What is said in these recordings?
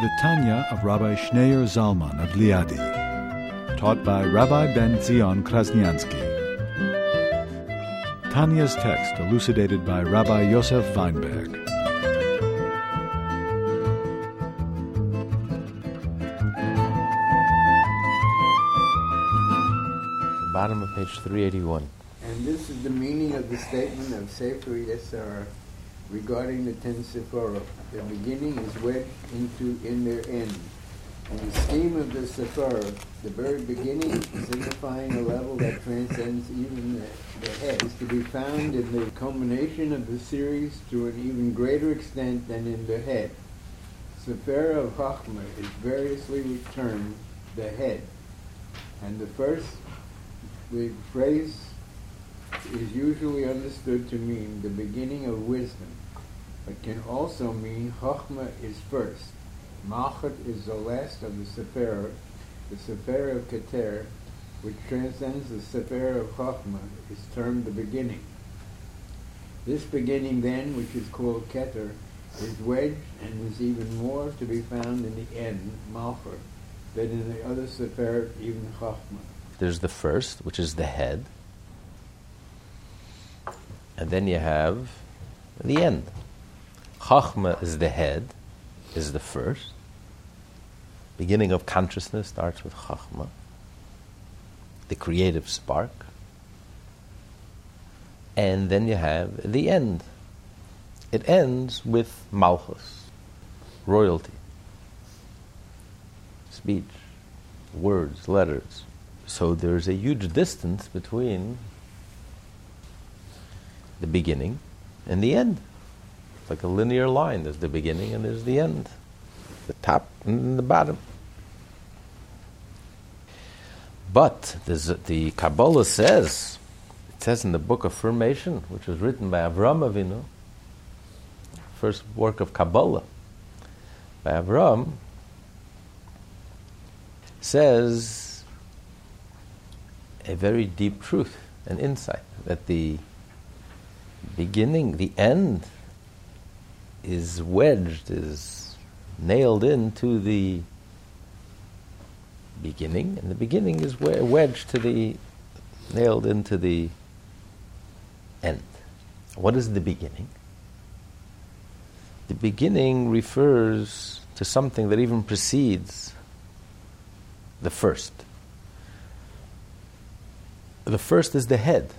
The Tanya of Rabbi Schneer Zalman of Liadi, taught by Rabbi Ben Zion Krasniansky. Tanya's text elucidated by Rabbi Yosef Weinberg. The bottom of page 381. And this is the meaning of the statement of Sefer Yesarah regarding the 10 Sepharot. The beginning is wedged in their end. In the scheme of the Sepharot, the very beginning is signifying a level that transcends even the head, is to be found in the culmination of the series to an even greater extent than in the head. Sephara of Chachma is variously termed the head. And the phrase is usually understood to mean the beginning of wisdom, but can also mean Chochmah is first. Malchut is the last of the Sephara of Keter, which transcends the Sephara of Chochmah, is termed the beginning. This beginning then, which is called Keter, is wedged and is even more to be found in the end, Malchut, than in the other Sephara, even Chochmah. There's the first, which is the head, and then you have the end. Chachma is the head, is the first. Beginning of consciousness starts with Chachma, the creative spark. And then you have the end. It ends with Malchus, royalty, speech, words, letters. So there's a huge distance between the beginning and the end. It's like a linear line. There's the beginning and there's the end. The top and the bottom. But the Kabbalah says, it says in the Book of Formation, which was written by Avram Avinu, first work of Kabbalah by Avram, says a very deep truth and insight that the beginning, the end, is wedged, is nailed into the beginning, and the beginning is wedged to the, nailed into the end. What is the beginning? The beginning refers to something that even precedes the first. The first is the head.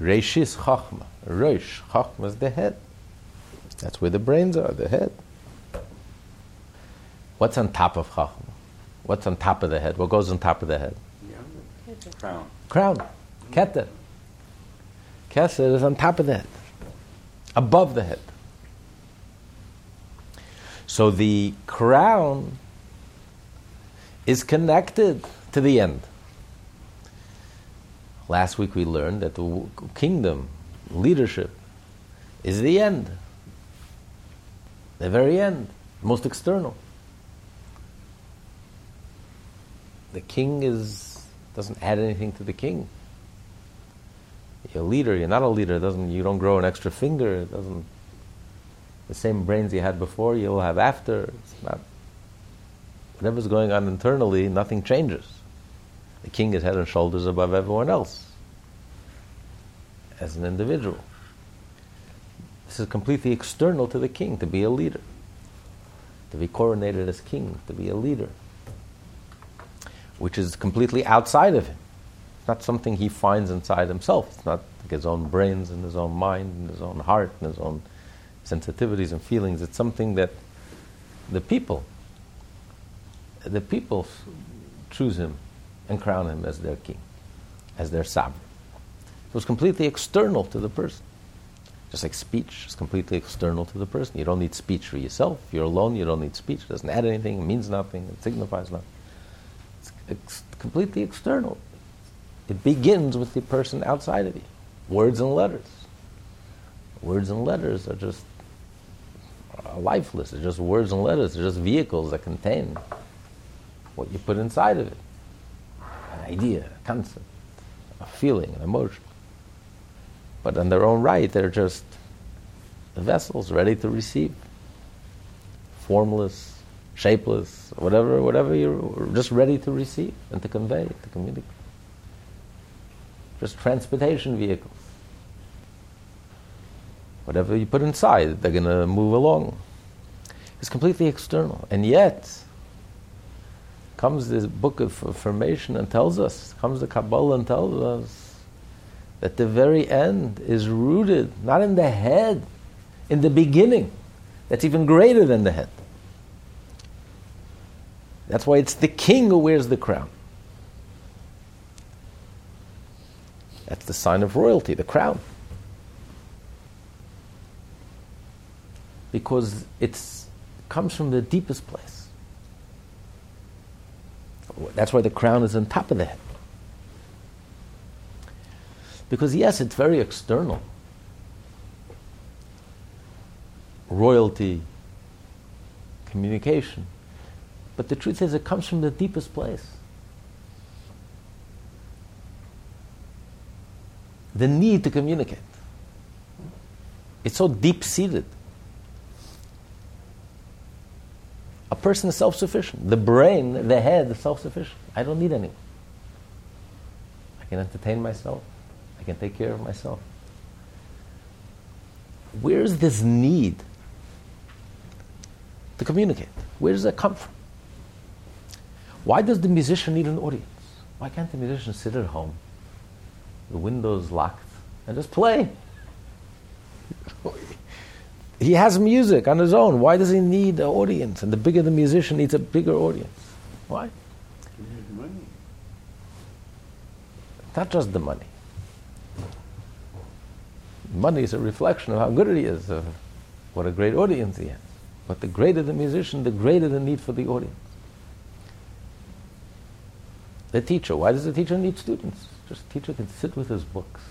Reishis Chachma. Reish Chachma is the head. That's where the brains are, the head. What's on top of Chachma? What's on top of the head? What goes on top of the head? Yeah. Crown. Crown. Keter. Keter is on top of the head. Above the head. So the crown is connected to the end. Last week we learned that the kingdom, leadership, is the end. The very end. Most external. The king doesn't add anything to the king. You're a leader, you're not a leader, you don't grow an extra finger, the same brains you had before you'll have after. It's not, whatever's going on internally, nothing changes. The king is head and shoulders above everyone else as an individual. This is completely external to the king, to be a leader, to be coronated as king, to be a leader, which is completely outside of him. It's not something he finds inside himself. It's not like his own brains and his own mind and his own heart and his own sensitivities and feelings. It's something that the people choose him and crown him as their king, as their sovereign. It was completely external to the person. Just like speech is completely external to the person. You don't need speech for yourself. You're alone, you don't need speech. It doesn't add anything, it means nothing, it signifies nothing. It's completely external. It begins with the person outside of you. Words and letters. Words and letters are just lifeless. They're just words and letters. They're just vehicles that contain what you put inside of it. An idea, a concept, a feeling, an emotion. But on their own right, they're just vessels ready to receive. Formless, shapeless, whatever you're just ready to receive and to convey, to communicate. Just transportation vehicles. Whatever you put inside, they're going to move along. It's completely external. And yet, comes this book of affirmation and tells us, comes the Kabbalah and tells us that the very end is rooted, not in the head, in the beginning. That's even greater than the head. That's why it's the king who wears the crown. That's the sign of royalty, the crown. Because it comes from the deepest place. That's why the crown is on top of the head. Because yes, it's very external. Royalty, communication. But the truth is, it comes from the deepest place. The need to communicate. It's so deep-seated. A person is self-sufficient. The brain, the head is self-sufficient. I don't need anyone. I can entertain myself. I can take care of myself. Where is this need to communicate? Where does that come from? Why does the musician need an audience? Why can't the musician sit at home, the windows locked, and just play? He has music on his own. Why does he need an audience? And the bigger the musician needs a bigger audience. Why? He needs money. Not just the money. Money is a reflection of how good he is, of what a great audience he has. But the greater the musician, the greater the need for the audience. The teacher. Why does the teacher need students? Just the teacher can sit with his books,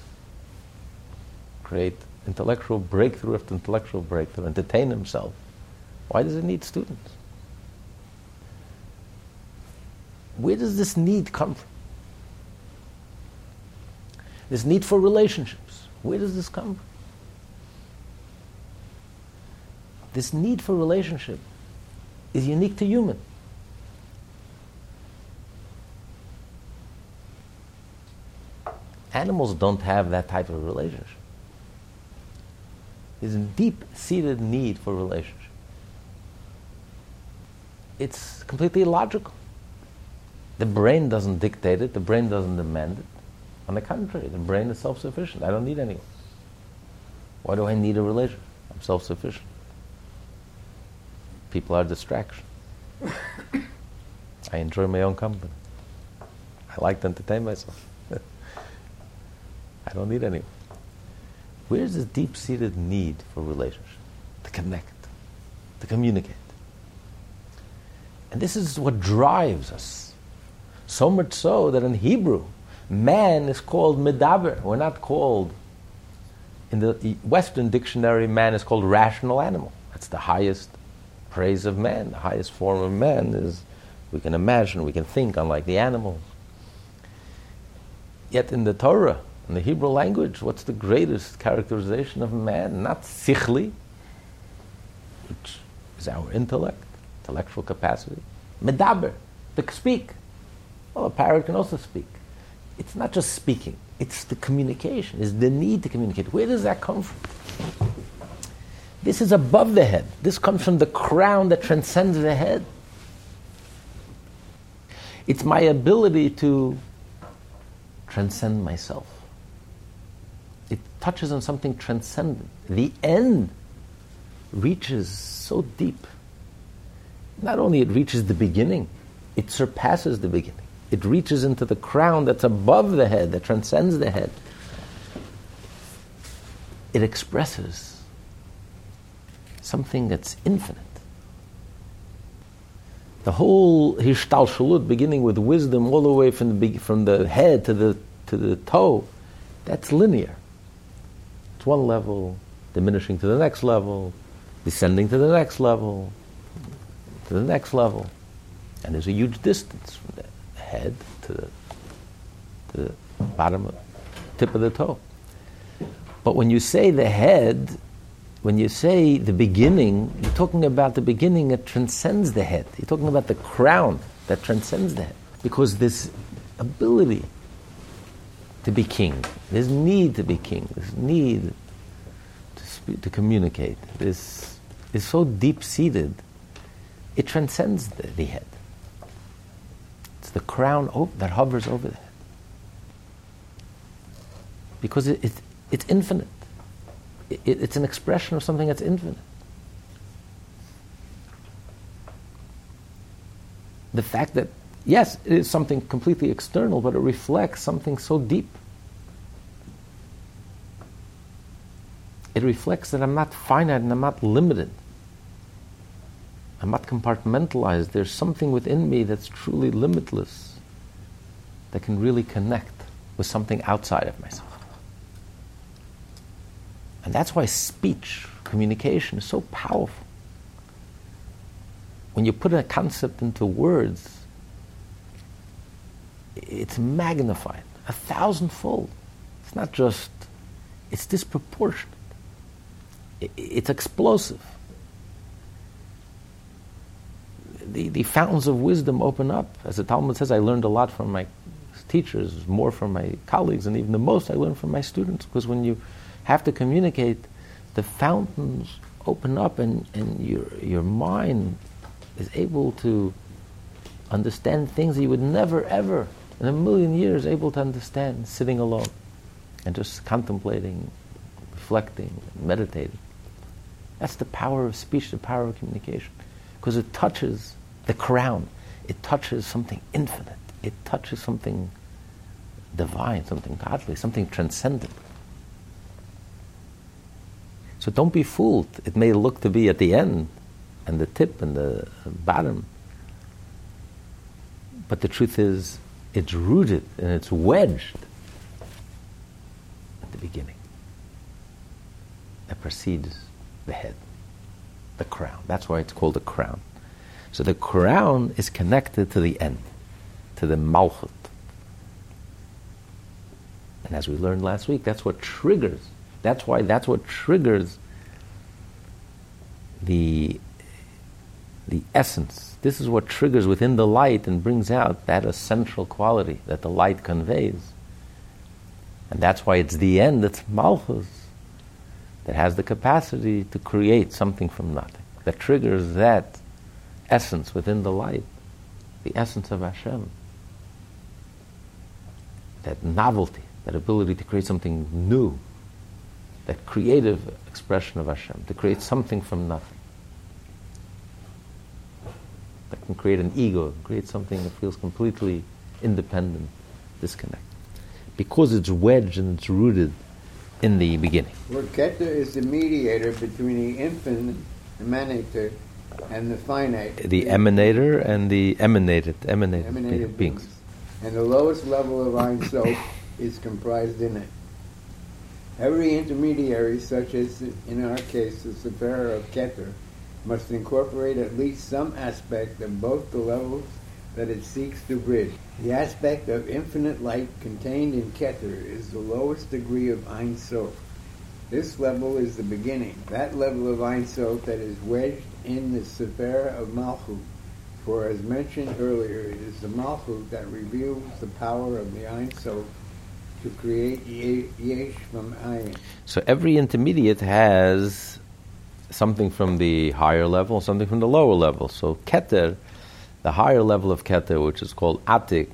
create intellectual breakthrough after intellectual breakthrough, entertain himself. Why does it need students? Where does this need come from? This need for relationships. Where does this come from? This need for relationship is unique to human. Animals don't have that type of relationship. There's a deep-seated need for relationship. It's completely illogical. The brain doesn't dictate it. The brain doesn't demand it. On the contrary, the brain is self-sufficient. I don't need anyone. Why do I need a relationship? I'm self-sufficient. People are a distraction. I enjoy my own company. I like to entertain myself. I don't need anyone. Where's this deep-seated need for relationship? To connect, to communicate. And this is what drives us. So much so that in Hebrew, man is called medaber. We're not called, in the Western dictionary, man is called rational animal. That's the highest praise of man. The highest form of man is we can imagine, we can think, unlike the animals. Yet in the Torah, in the Hebrew language, what's the greatest characterization of man? Not sikhli, which is our intellect, intellectual capacity. Medaber, to speak. Well, a parrot can also speak. It's not just speaking, it's the communication, it's the need to communicate. Where does that come from? This is above the head. This comes from the crown that transcends the head. It's my ability to transcend myself. It touches on something transcendent. The end reaches so deep. Not only it reaches the beginning, it surpasses the beginning. It reaches into the crown that's above the head, that transcends the head. it expresses something that's infinite. The whole Hishtalshalut, beginning with wisdom all the way from the head to the toe, that's linear. It's one level, diminishing to the next level, descending to the next level, to the next level. And there's a huge distance from the head to the bottom, tip of the toe. But when you say the head, when you say the beginning, you're talking about the beginning that transcends the head. You're talking about the crown that transcends the head. Because this ability to be king, this need to be king, this need to speak, to communicate, this is so deep-seated, it transcends the head. It's the crown that hovers over the head. Because it's infinite. It's an expression of something that's infinite. The fact that, yes, it is something completely external, but it reflects something so deep. It reflects that I'm not finite and I'm not limited. I'm not compartmentalized. There's something within me that's truly limitless, that can really connect with something outside of myself. And that's why speech, communication, is so powerful. When you put a concept into words, it's magnified 1,000-fold. It's not just, it's disproportionate. It's explosive. The fountains of wisdom open up. As the Talmud says, I learned a lot from my teachers, more from my colleagues, and even the most I learned from my students, because when you have to communicate, the fountains open up and your mind is able to understand things that you would never, ever in a million years able to understand sitting alone and just contemplating, reflecting, meditating. That's the power of speech, the power of communication, because it touches the crown. It touches something infinite. It touches something divine, something godly, something transcendent. So don't be fooled. It may look to be at the end and the tip and the bottom. But the truth is, it's rooted and it's wedged at the beginning. That precedes the head, the crown. That's why it's called the crown. So the crown is connected to the end, to the malchut. And as we learned last week, that's what triggers the essence. This is what triggers within the light and brings out that essential quality that the light conveys. And that's why it's the end, it's Malchus, that has the capacity to create something from nothing, that triggers that essence within the light, the essence of Hashem, that novelty, that ability to create something new, that creative expression of Hashem, to create something from nothing. That can create an ego, create something that feels completely independent, disconnected. Because it's wedged and it's rooted in the beginning. Keter is the mediator between the infinite, the emanator, and the finite. The emanator and the emanated beings. And the lowest level of Ein Sof is comprised in it. Every intermediary, such as in our case the Sephira of Keter, must incorporate at least some aspect of both the levels that it seeks to bridge. The aspect of infinite light contained in Keter is the lowest degree of Ein Sof. This level is the beginning, that level of Ein Sof that is wedged in the Sephira of Malchut, for as mentioned earlier, it is the Malchut that reveals the power of the Ein Sof to create yesh from ayin. So every intermediate has something from the higher level, something from the lower level. So Keter, the higher level of Keter, which is called Atik,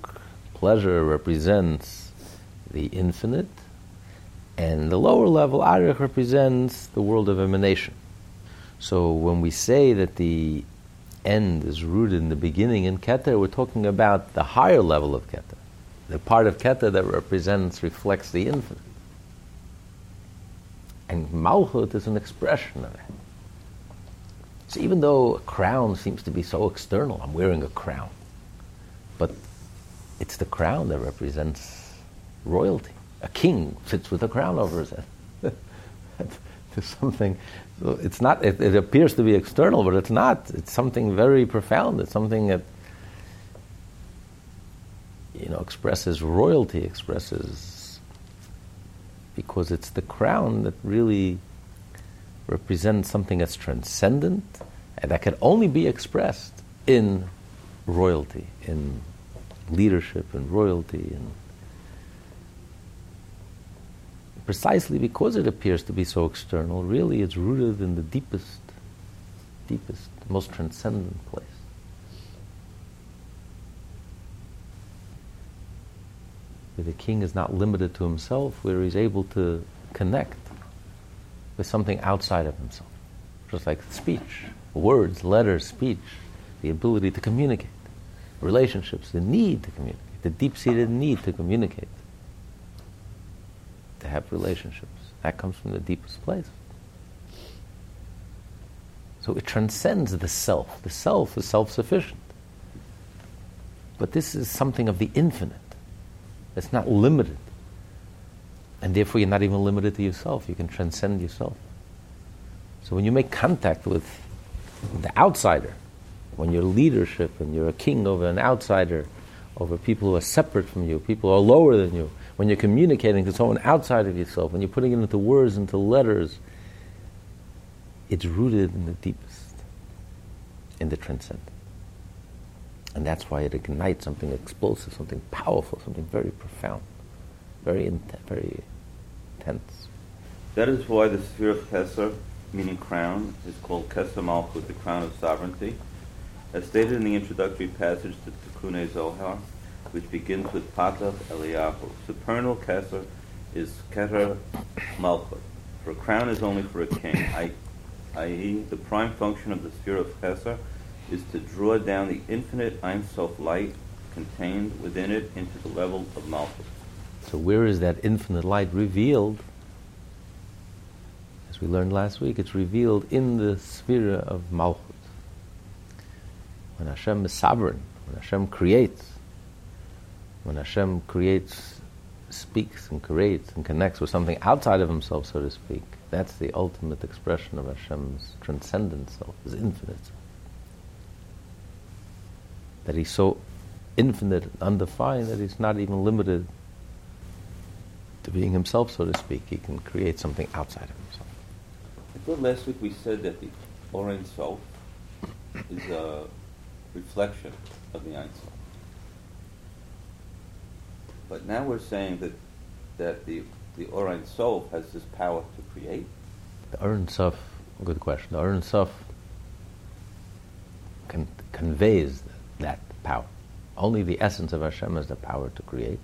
pleasure, represents the infinite, and the lower level, Arich, represents the world of emanation. So when we say that the end is rooted in the beginning in Keter, we're talking about the higher level of Keter. The part of Keter that represents, reflects the infinite. And Malchut is an expression of it. So even though a crown seems to be so external, I'm wearing a crown, but it's the crown that represents royalty. A king sits with a crown over his head. There's something, it's not, it appears to be external, but it's not. It's something very profound. It's something that, you know, expresses royalty, expresses, because it's the crown that really represents something that's transcendent and that can only be expressed in royalty, in leadership and royalty, and precisely because it appears to be so external, really it's rooted in the deepest, deepest, most transcendent place. Where the king is not limited to himself, where he's able to connect with something outside of himself. Just like speech, words, letters, speech, the ability to communicate, relationships, the need to communicate, the deep-seated need to communicate, to have relationships. That comes from the deepest place. So it transcends the self. The self is self-sufficient. But this is something of the infinite. It's not limited. And therefore you're not even limited to yourself. You can transcend yourself. So when you make contact with the outsider, when your leadership and you're a king over an outsider, over people who are separate from you, people who are lower than you, when you're communicating to someone outside of yourself, when you're putting it into words, into letters, it's rooted in the deepest, in the transcendent. And that's why it ignites something explosive, something powerful, something very profound, very intense. That is why the sphere of Keser, meaning crown, is called Keser Malchut, the crown of sovereignty. As stated in the introductory passage to Tikkuni Zohar, which begins with Patach Eliyahu, supernal Keser is Keter Malchut, for a crown is only for a king, i.e. the prime function of the sphere of Keser is to draw down the infinite Ein Sof light contained within it into the level of Malchut. So where is that infinite light revealed? As we learned last week, it's revealed in the sphere of Malchut. When Hashem is sovereign, when Hashem creates, speaks and creates and connects with something outside of himself, so to speak, that's the ultimate expression of Hashem's transcendent self, his infinite self. That he's so infinite and undefined that he's not even limited to being himself, so to speak. He can create something outside of himself. I thought last week we said that the Ein Sof is a reflection of the Ein Sof. But now we're saying that the Ein Sof has this power to create? The Ein Sof, good question. The Ein Sof conveys that power. Only the essence of Hashem has the power to create.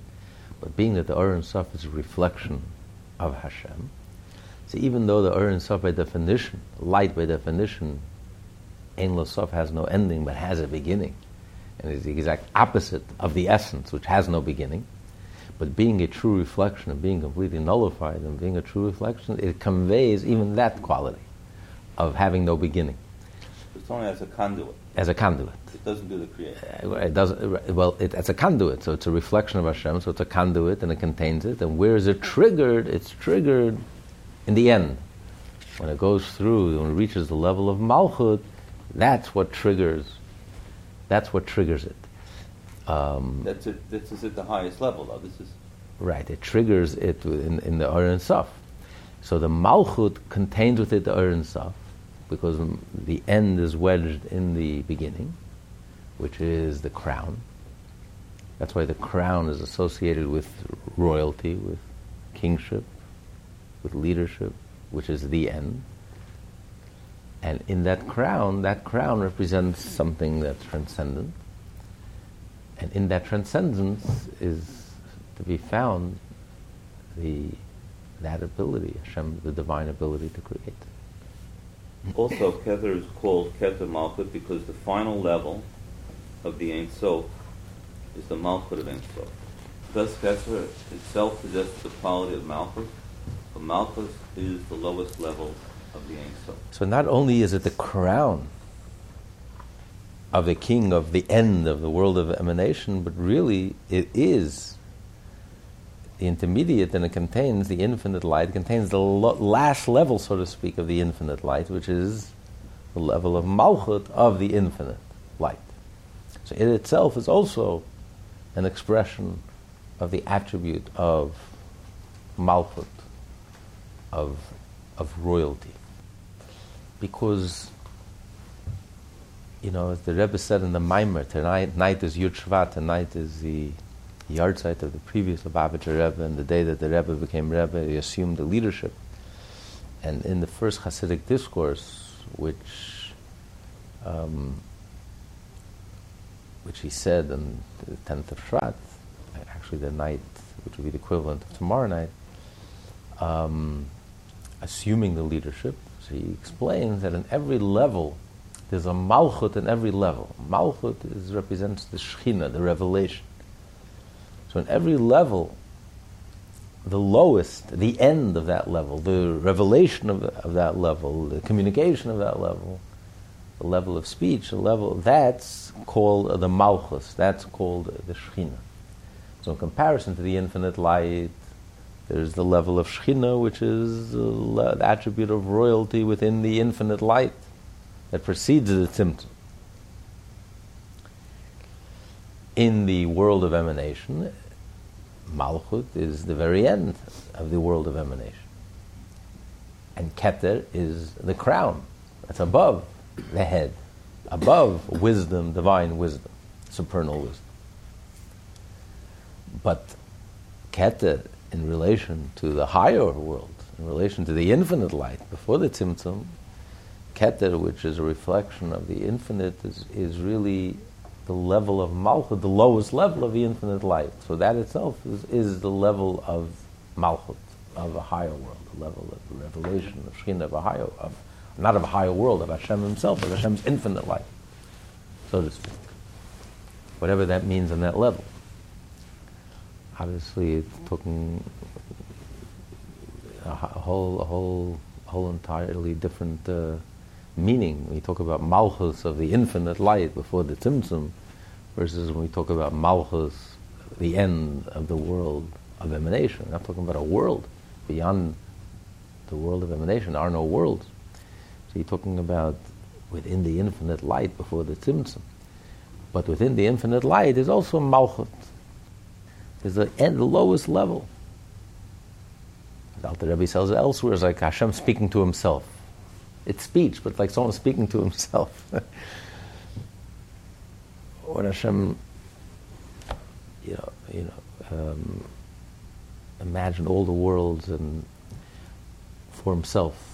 But being that the Ein Sof is a reflection of Hashem, so even though the Ein Sof by definition, light by definition, Ein Lo Sof has no ending but has a beginning, and is the exact opposite of the essence which has no beginning, but being a true reflection and being completely nullified and being a true reflection, it conveys even that quality of having no beginning. It's only as a conduit. As a conduit. It doesn't do the creation. It doesn't. Well, it's a conduit, so it's a reflection of Hashem, so it's a conduit and it contains it. And where is it triggered? It's triggered in the end. When it goes through, when it reaches the level of Malchut, that's what triggers it. This is at the highest level, though. This is right. It triggers it in the Ein Sof. So the Malchut contains with it the Ein Sof, because the end is wedged in the beginning, which is the crown. That's why the crown is associated with royalty, with kingship, with leadership, which is the end. And in that crown represents something that's transcendent. And in that transcendence is to be found that ability, Hashem, the divine ability to create. Also, Keter is called Keter Malchut because the final level of the Ein Sof is the Malchut of Ein Sof. Thus, Keter itself possesses the quality of Malchut, Malchus is the lowest level of the Ein Sof. So not only is it the crown of the king of the end of the world of emanation, but really it is the intermediate, and it contains the infinite light. It contains the last level, so to speak, of the infinite light, which is the level of Malchut, of the infinite light. So it itself is also an expression of the attribute of Malchut, of royalty. Because, you know, as the Rebbe said in the Maimer, tonight is Yud Shvat, tonight is the yahrzeit of the previous Lubavitcher Rebbe, and the day that the Rebbe became Rebbe, he assumed the leadership. And in the first Hasidic discourse, which he said on the 10th of Shvat, actually the night, which would be the equivalent of tomorrow night, assuming the leadership, so he explains that in every level, there's a Malchut in every level. Malchut represents the Shechina, the revelation. So in every level, the lowest, the end of that level, the revelation of that level, the communication of that level, the level of speech, the level, that's called the Malchus, that's called the Shechina. So in comparison to the infinite light, there's the level of Shechina, which is the attribute of royalty within the infinite light that precedes the Tzimtzum. In the world of emanation, Malchut is the very end of the world of emanation. And Keter is the crown. That's above the head, above wisdom, divine wisdom, supernal wisdom. But Keter, in relation to the higher world, in relation to the infinite light, before the Tzimtzum, Keter, which is a reflection of the infinite, is really the level of Malchut, the lowest level of the infinite light. So that itself is the level of Malchut, of a higher world, the level of the revelation, of Shechina, of a higher, of, not of a higher world, of Hashem himself, of Hashem's infinite light, so to speak. Whatever that means on that level. Obviously, it's talking a whole entirely different meaning. We talk about Malchus of the infinite light before the Tzimtzum, versus when we talk about Malchus, the end of the world of emanation. We're not talking about a world beyond the world of emanation. There are no worlds. So you're talking about within the infinite light before the Tzimtzum. But within the infinite light is also Malchut. Is the lowest level. The Alter Rebbe says it elsewhere, it's like Hashem speaking to himself. It's speech, but like someone speaking to himself. When Hashem, imagined all the worlds and for himself.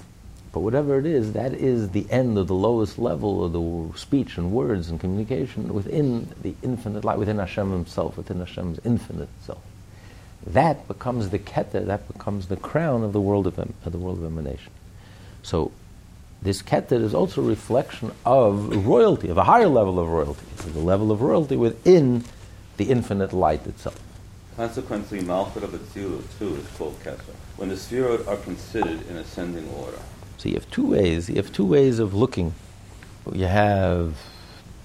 But whatever it is, that is the end of the lowest level of the speech and words and communication within the infinite light, within Hashem himself, within Hashem's infinite self. That becomes the Keter, that becomes the crown of the world of emanation. So this Keter is also a reflection of royalty, of a higher level of royalty, the level of royalty within the infinite light itself. Consequently, Malchut of Atzilut too is called Keter, when the Sefirot are considered in ascending order. So you have two ways. You have two ways of looking. You have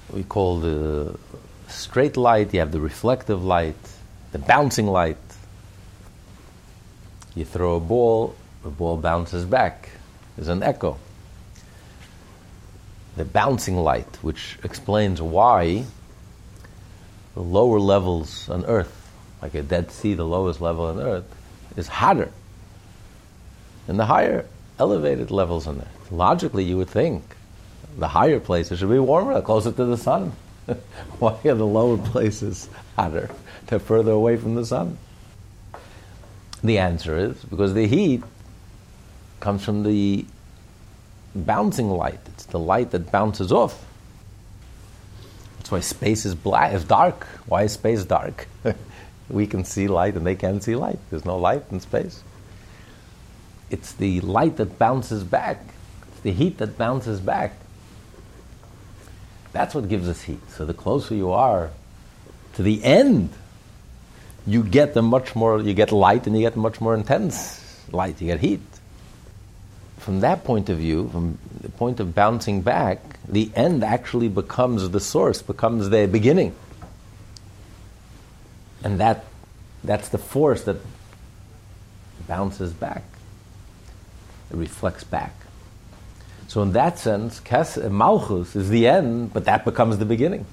what we call the straight light. You have the reflective light, the bouncing light. You throw a ball. The ball bounces back. There's an echo. The bouncing light, which explains why the lower levels on Earth, like a Dead Sea, the lowest level on Earth, is hotter than the higher elevated levels on there. Logically, you would think the higher places should be warmer, closer to the sun. Why are the lower places hotter? They're further away from the sun. The answer is because the heat comes from the bouncing light. It's the light that bounces off. That's why space is black, is dark. Why is space dark? We can see light and they can't see light. There's no light in space. It's the light that bounces back. It's the heat that bounces back. That's what gives us heat. So the closer you are to the end, you get much more light and you get much more intense light, you get heat. From that point of view, from the point of bouncing back, the end actually becomes the source, becomes the beginning. And that's the force that bounces back. It reflects back. So in that sense, Malchus is the end, but that becomes the beginning.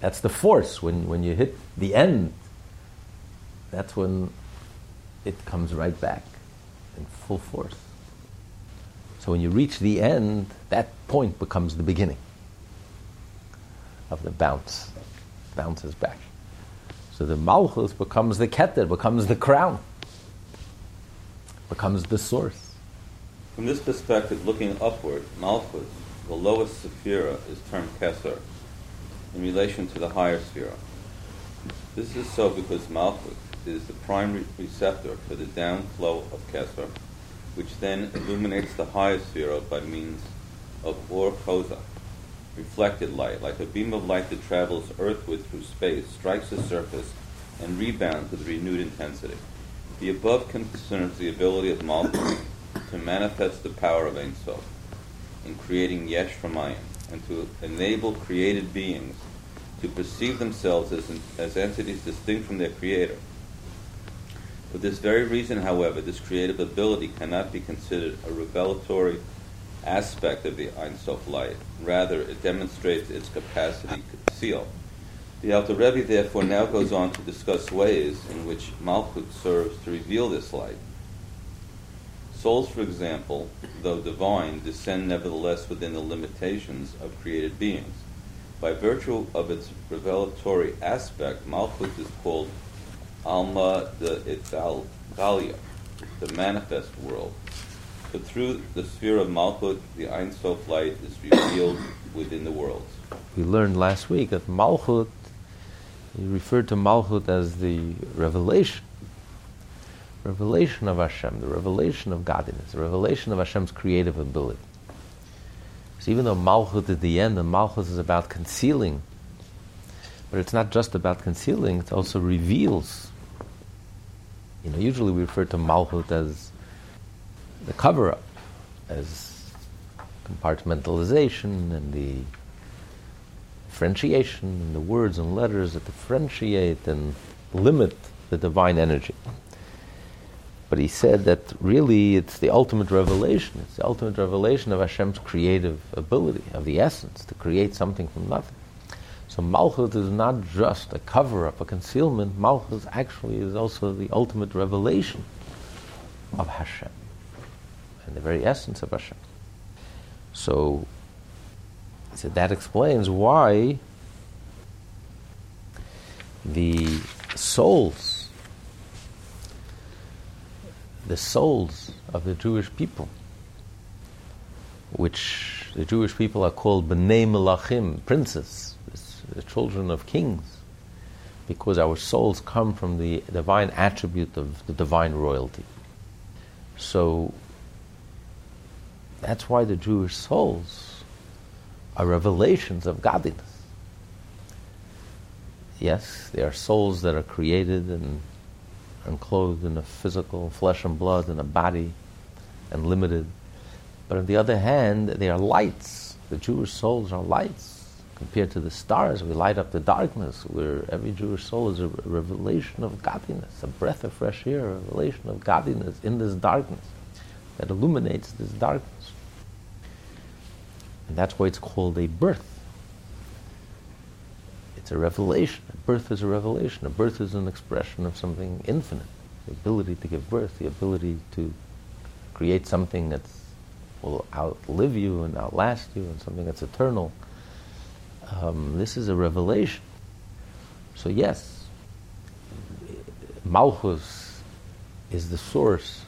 That's the force. When you hit the end, that's when it comes right back in full force. So when you reach the end, that point becomes the beginning of the bounce. Bounces back. So the Malchus becomes the Keter, becomes the crown, becomes the source. From this perspective, looking upward, Malchus, the lowest sephira, is termed Keser in relation to the higher sephira. This is so because Malchus is the primary receptor for the downflow of Keser, which then illuminates the higher sephira by means of Or Choza, reflected light, like a beam of light that travels earthward through space, strikes the surface, and rebounds with renewed intensity. The above concerns the ability of Malchus to manifest the power of Ein Sof in creating Yesh from Ayin, and to enable created beings to perceive themselves as entities distinct from their creator. For this very reason, however, this creative ability cannot be considered a revelatory aspect of the Ein Sof light. Rather, it demonstrates its capacity to conceal. The Alter Rebbe therefore now goes on to discuss ways in which Malchut serves to reveal this light. Souls, for example, though divine, descend nevertheless within the limitations of created beings. By virtue of its revelatory aspect, Malchut is called Alma De'Itgalia, the manifest world. But through the sphere of Malchut, the Ein Sof light is revealed within the worlds. We learned last week that Malchut, he referred to Malchut as the revelation of Hashem, the revelation of Godliness, the revelation of Hashem's creative ability. So even though Malchut is the end, and Malchut is about concealing, but it's not just about concealing, it also reveals. You know, usually we refer to Malchut as the cover-up, as compartmentalization and the differentiation and the words and letters that differentiate and limit the divine energy. But he said that really it's the ultimate revelation. It's the ultimate revelation of Hashem's creative ability, of the essence, to create something from nothing. So Malchut is not just a cover-up, a concealment. Malchut actually is also the ultimate revelation of Hashem, and the very essence of Hashem. So that explains why the souls of the Jewish people, which the Jewish people are called Bnei Melachim, princes, the children of kings, because our souls come from the divine attribute of the divine royalty. So that's why the Jewish souls are revelations of godliness. Yes, they are souls that are created and enclosed in a physical flesh and blood and a body and limited. But on the other hand, they are lights. The Jewish souls are lights. Compared to the stars, we light up the darkness, where every Jewish soul is a revelation of godliness, a breath of fresh air, a revelation of godliness in this darkness that illuminates this darkness. And that's why it's called a birth. It's a revelation. A birth is a revelation. A birth is an expression of something infinite. The ability to give birth, the ability to create something that will outlive you and outlast you, and something that's eternal. This is a revelation. So yes, Malchus is the source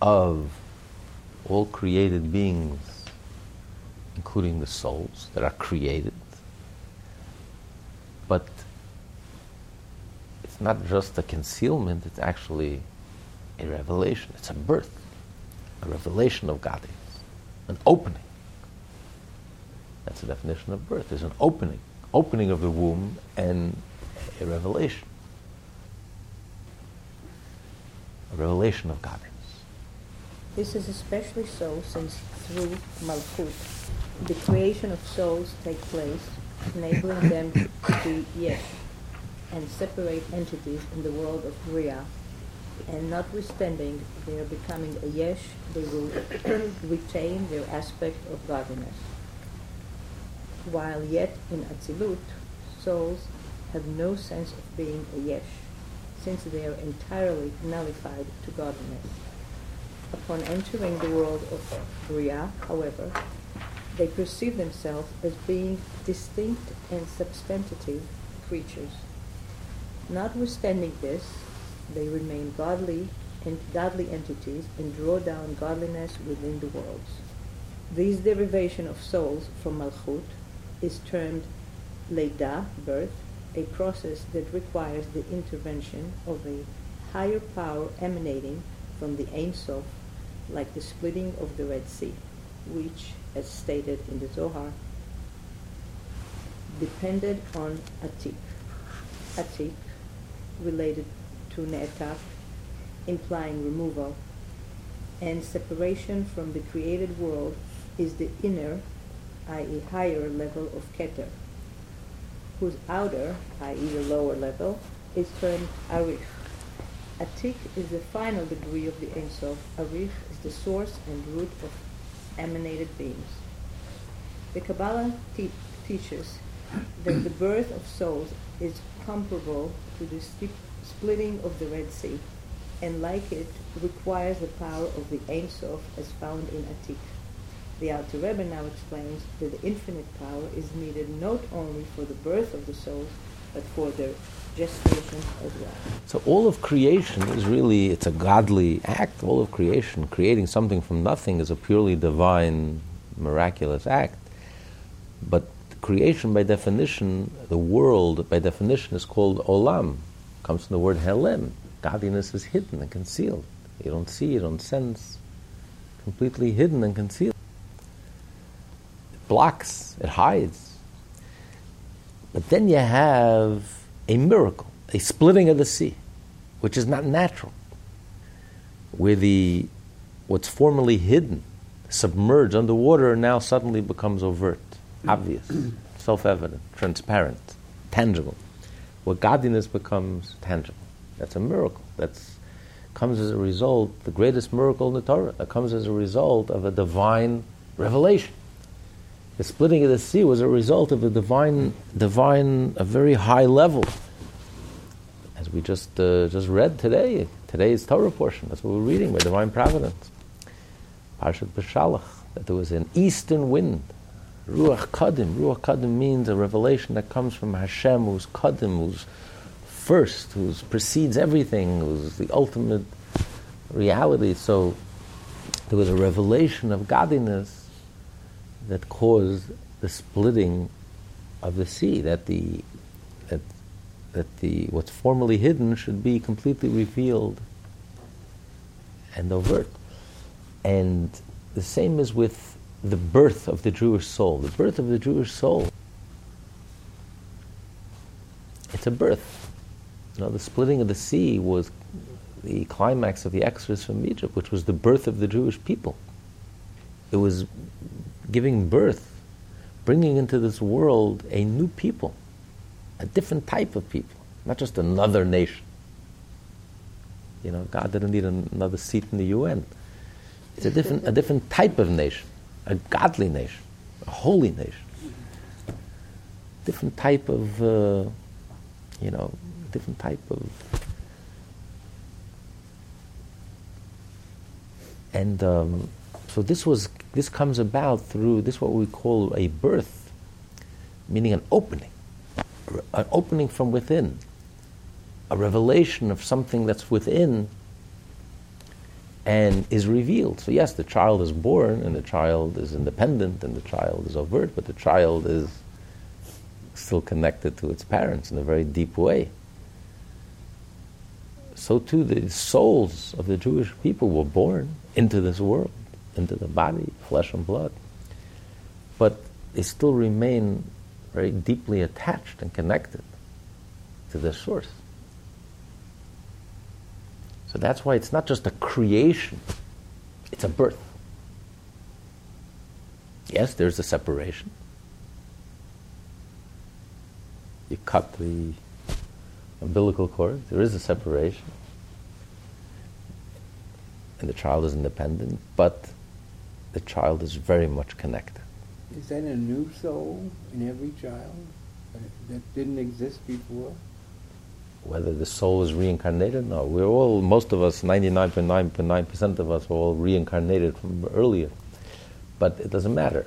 of all created beings, including the souls that are created. But it's not just a concealment, it's actually a revelation. It's a birth, a revelation of godliness, an opening. That's the definition of birth. There's an opening of the womb and a revelation. a revelation of godliness. This is especially so since through Malchut, the creation of souls take place, enabling them to be Yesh and separate entities in the world of Bria, and notwithstanding their becoming a Yesh, they will retain their aspect of godliness. While yet in Atzilut, souls have no sense of being a Yesh, since they are entirely nullified to godliness. Upon entering the world of Bria, however, they perceive themselves as being distinct and substantive creatures. Notwithstanding this, they remain godly entities and draw down godliness within the worlds. This derivation of souls from Malchut is termed Leida, birth, a process that requires the intervention of a higher power emanating from the Ein Sof, like the splitting of the Red Sea, which, as stated in the Zohar, depended on Atik. Atik, related to Ne'etak, implying removal, and separation from the created world is the inner, i.e. higher level of Keter, whose outer, i.e. the lower level, is termed Arich. Atik is the final degree of the Ein Sof. Arich is the source and root of emanated beings. The Kabbalah teaches that the birth of souls is comparable to the splitting of the Red Sea, and like it, requires the power of the Ein Sof as found in Atik. The Alter Rebbe now explains that the infinite power is needed not only for the birth of the souls, but for their gestation as well. So all of creation is really, it's a godly act. All of creation, creating something from nothing, is a purely divine, miraculous act. But creation, by definition, the world, by definition, is called olam. It comes from the word helem. Godliness is hidden and concealed. You don't see, you don't sense. Completely hidden and concealed. It blocks, it hides. But then you have a miracle, a splitting of the sea, which is not natural, where what's formerly hidden, submerged underwater, now suddenly becomes overt, obvious, self-evident, transparent, tangible. Where godliness becomes tangible. That's a miracle. That comes as a result, the greatest miracle in the Torah, that comes as a result of a divine revelation. The splitting of the sea was a result of a divine, a very high level. As we just read today, today's Torah portion, that's what we're reading by divine providence. Parshat B'Shalach, that there was an eastern wind. Ruach Kadim. Ruach Kadim means a revelation that comes from Hashem, who's Kadim, who's first, who precedes everything, who's the ultimate reality. So there was a revelation of godliness that caused the splitting of the sea, that what's formerly hidden should be completely revealed and overt. And the same is with the birth of the Jewish soul. The birth of the Jewish soul, it's a birth. The splitting of the sea was the climax of the Exodus from Egypt, which was the birth of the Jewish people. It was giving birth, bringing into this world a new people, a different type of people, not just another nation. God didn't need another seat in the UN. It's a different type of nation, a godly nation, a holy nation, different type of, different type of, and. So this comes about through this what we call a birth, meaning an opening from within, a revelation of something that's within and is revealed. So yes, the child is born and the child is independent and the child is overt, but the child is still connected to its parents in a very deep way. So too the souls of the Jewish people were born into this world, into the body, flesh and blood, but they still remain very deeply attached and connected to their source. So that's why it's not just a creation, it's a birth. Yes, there's a separation. You cut the umbilical cord, there is a separation. And the child is independent, but the child is very much connected. Is that a new soul in every child that didn't exist before? Whether the soul is reincarnated? No. We're all, most of us, 99.9% of us, are all reincarnated from earlier. But it doesn't matter.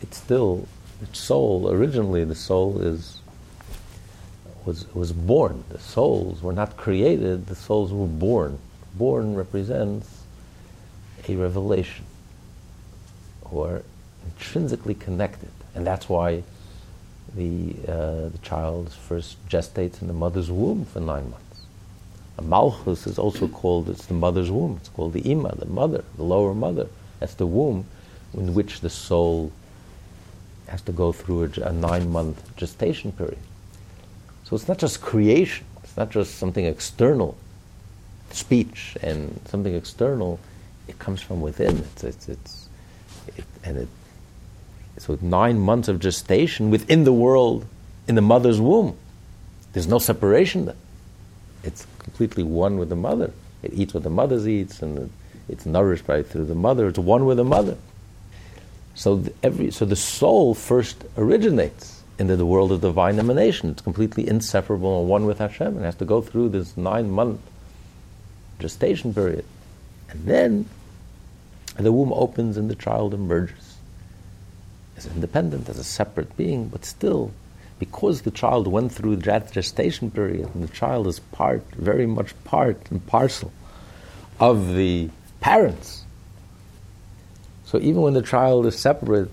It's still, the soul, originally the soul was born. The souls were not created, the souls were born. Born represents a revelation, or intrinsically connected, and that's why the child first gestates in the mother's womb for 9 months. A malchus is also called, it's the mother's womb, it's called the ima, the mother, the lower mother. That's the womb in which the soul has to go through a 9-month gestation period. So it's not just creation, it's not just something external, speech and something external, it comes from within. So 9 months of gestation within the world, in the mother's womb. There's no separation then. It's completely one with the mother. It eats what the mother eats, and it's nourished by through the mother. It's one with the mother. So the soul first originates into the world of divine emanation. It's completely inseparable and one with Hashem, and has to go through this 9-month gestation period, and then the womb opens and the child emerges as independent, as a separate being, but still, because the child went through that gestation period, and the child is very much part and parcel of the parents. So even when the child is separate,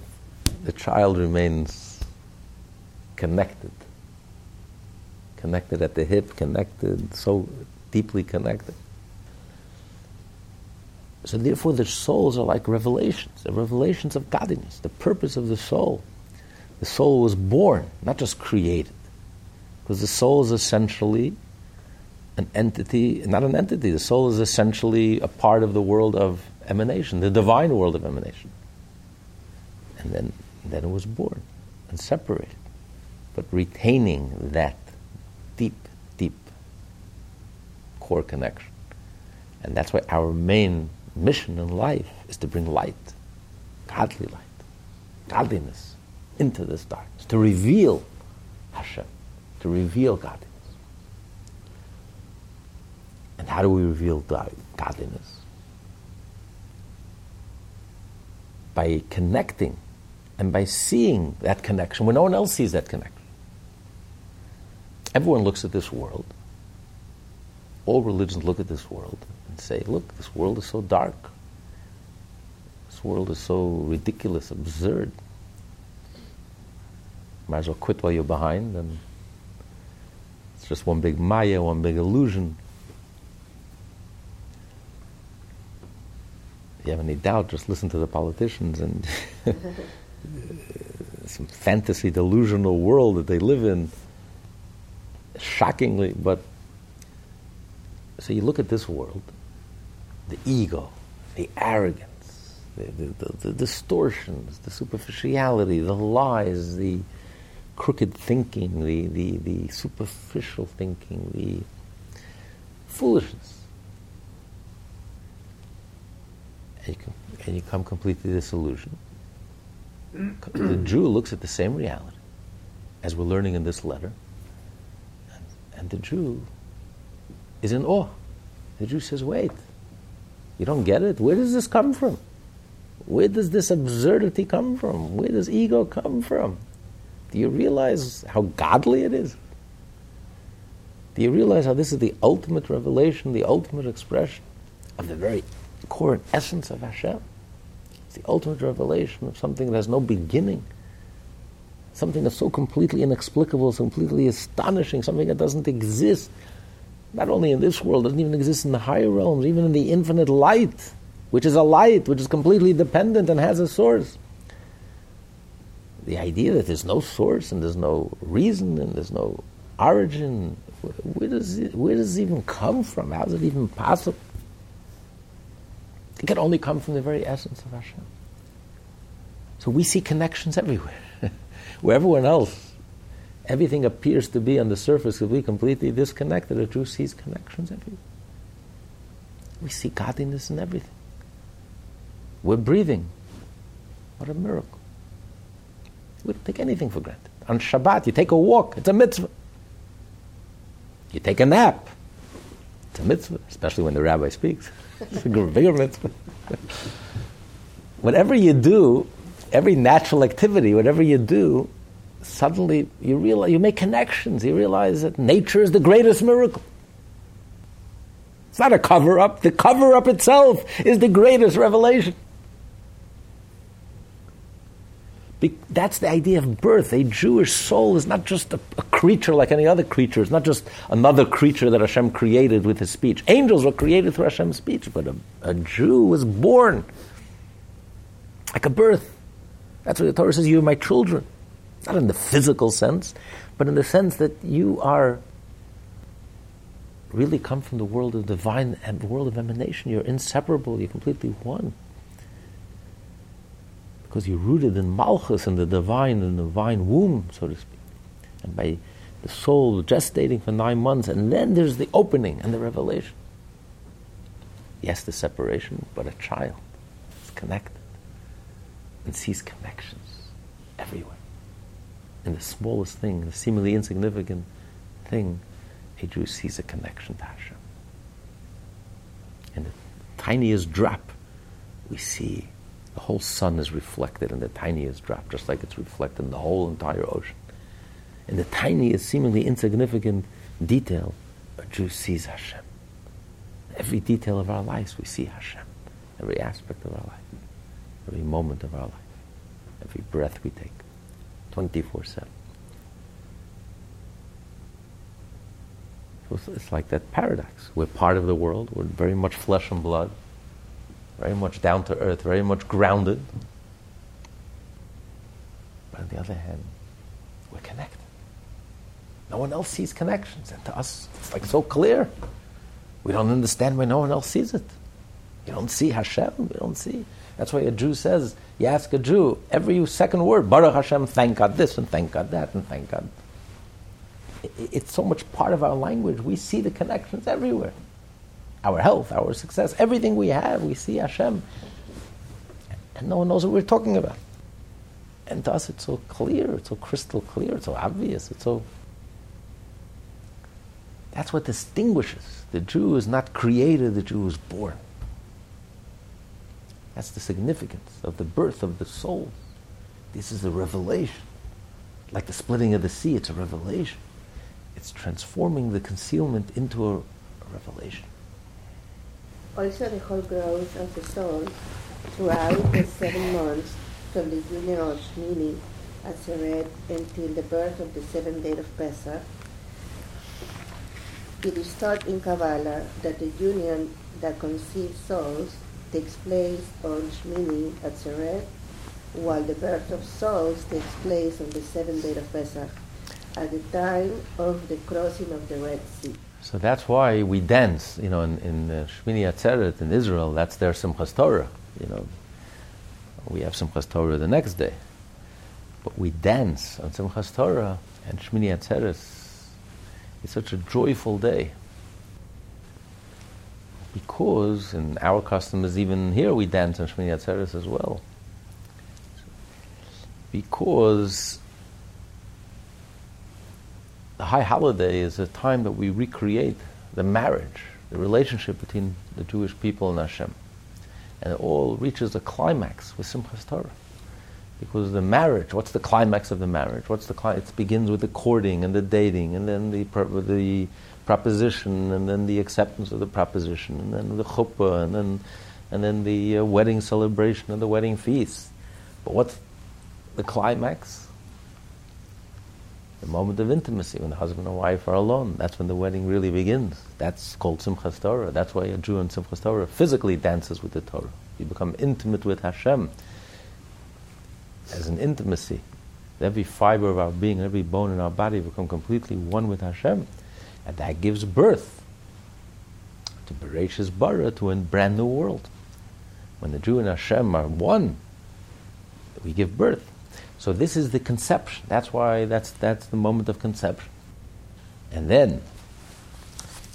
the child remains connected at the hip, connected, so deeply connected. So therefore the souls are like revelations, the revelations of godliness, the purpose of the soul. The soul was born, not just created. Because the soul is essentially the soul is essentially a part of the world of emanation, the divine world of emanation. And then it was born and separated, but retaining that deep core connection. And that's why our main mission in life is to bring light, godliness into this darkness, to reveal Hashem, to reveal godliness. And how do we reveal godliness? By connecting and by seeing that connection when no one else sees that connection. Everyone looks at this world. All religions look at this world and say, look, this world is so dark. This world is so ridiculous, absurd. Might as well quit while you're behind, and it's just one big maya, one big illusion. If you have any doubt, just listen to the politicians and some fantasy, delusional world that they live in. Shockingly, but so you look at this world, the ego, the arrogance, the distortions, the superficiality, the lies, the crooked thinking, the superficial thinking, the foolishness. And you come completely disillusioned. The Jew looks at the same reality, as we're learning in this letter, and the Jew is in awe. The Jew says, wait, you don't get it? Where does this come from? Where does this absurdity come from? Where does ego come from? Do you realize how godly it is? Do you realize how this is the ultimate revelation, the ultimate expression of the very core and essence of Hashem? It's the ultimate revelation of something that has no beginning, something that's so completely inexplicable, so completely astonishing, something that doesn't exist, not only in this world, doesn't even exist in the higher realms, even in the infinite light, which is a light, which is completely dependent and has a source. The idea that there's no source and there's no reason and there's no origin, Where does it even come from? How is it even possible? It can only come from the very essence of Hashem. So we see connections everywhere. Where everyone else, everything appears to be on the surface, if we completely disconnected, the Jew sees connections everywhere. We see godliness in everything. We're breathing. What a miracle. We don't take anything for granted. On Shabbat, you take a walk. It's a mitzvah. You take a nap. It's a mitzvah, especially when the rabbi speaks. It's a bigger mitzvah. Whatever you do, every natural activity, whatever you do, suddenly you realize, you make connections. You realize that nature is the greatest miracle. It's not a cover-up. The cover-up itself is the greatest revelation. That's the idea of birth. A Jewish soul is not just a creature like any other creature. It's not just another creature that Hashem created with His speech. Angels were created through Hashem's speech, but a Jew was born like a birth. That's what the Torah says, you are my children. Not in the physical sense, but in the sense that you are really come from the world of divine and the world of emanation. You're inseparable. You're completely one. Because you're rooted in Malchus, in the divine womb, so to speak. And by the soul gestating for 9 months, and then there's the opening and the revelation. Yes, the separation, but a child is connected and sees connections everywhere. In the smallest thing, the seemingly insignificant thing, a Jew sees a connection to Hashem. In the tiniest drop, we see the whole sun is reflected in the tiniest drop, just like it's reflected in the whole entire ocean. In the tiniest, seemingly insignificant detail, a Jew sees Hashem. Every detail of our lives, we see Hashem. Every aspect of our life. Every moment of our life. Every breath we take. 24/7. So it's like that paradox. We're part of the world. We're very much flesh and blood. Very much down to earth, very much grounded. But on the other hand, we're connected. No one else sees connections. And to us, it's like so clear. We don't understand why no one else sees it. You don't see Hashem, we don't see. That's why a Jew says, you ask a Jew, every second word, Baruch Hashem, thank God this, and thank God that, and thank God. It's so much part of our language. We see the connections everywhere. Our health, our success, everything we have, we see Hashem. And no one knows what we're talking about. And to us it's so clear, it's so crystal clear, it's so obvious, it's so... That's what distinguishes. The Jew is not created, the Jew is born. That's the significance of the birth of the soul. This is a revelation. Like the splitting of the sea, it's a revelation. It's transforming the concealment into a revelation. Also, the whole growth of the soul throughout the 7 months from the union of Shmini Atzeret until the birth of the 7th day of Pesach. It is taught in Kabbalah that the union that conceives souls takes place on Shmini Atzeret, while the birth of souls takes place on the 7th day of Pesach, at the time of the crossing of the Red Sea. So that's why we dance, in Shmini Atzeret in Israel. That's their Simchas Torah. We have Simchas Torah the next day, but we dance on Simchas Torah and Shmini Atzeret. It's such a joyful day because, in our customs, even here we dance on Shmini Atzeret as well, because the high holiday is a time that we recreate the marriage, the relationship between the Jewish people and Hashem. And it all reaches a climax with Simchas Torah. Because the marriage, what's the climax of the marriage? It begins with the courting and the dating, and then the proposition, and then the acceptance of the proposition, and then the chuppah, and then the wedding celebration and the wedding feast. But what's the climax? The moment of intimacy, when the husband and wife are alone, that's when the wedding really begins. That's called Simchas Torah. That's why a Jew in Simchas Torah physically dances with the Torah. You become intimate with Hashem as an intimacy. Every fiber of our being, every bone in our body become completely one with Hashem. And that gives birth to Bereishis bara, to a brand new world. When the Jew and Hashem are one, we give birth. So this is the conception. That's why that's the moment of conception. And then,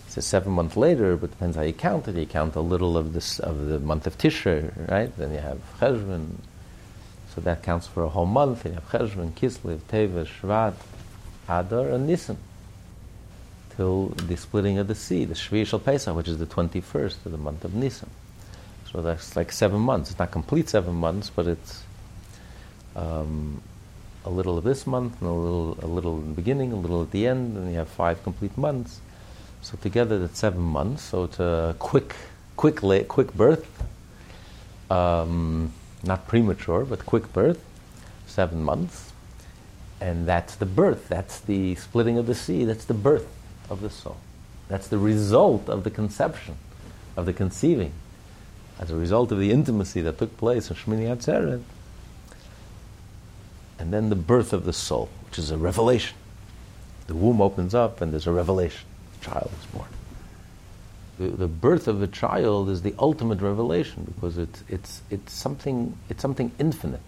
it's a 7 month later, but depends how you count it. You count a little of the month of Tishrei, right? Then you have Cheshvan. So that counts for a whole month. You have Cheshvan, Kislev, Teves, Shvat, Adar, and Nisan. Till the splitting of the sea, the Shvi'i Shel Pesach, which is the 21st of the month of Nisan. So that's like 7 months. It's not complete 7 months, but it's a little of this month, and a little in the beginning, a little at the end, and you have 5 complete months. So together that's 7 months. So it's a quick birth, not premature, but quick birth, 7 months, and that's the birth. That's the splitting of the sea. That's the birth of the soul. That's the result of the conception, of the conceiving, as a result of the intimacy that took place in Shmini Atzeret. And then the birth of the soul, which is a revelation. The womb opens up and there's a revelation. The child is born. The birth of a child is the ultimate revelation, because it's something infinite.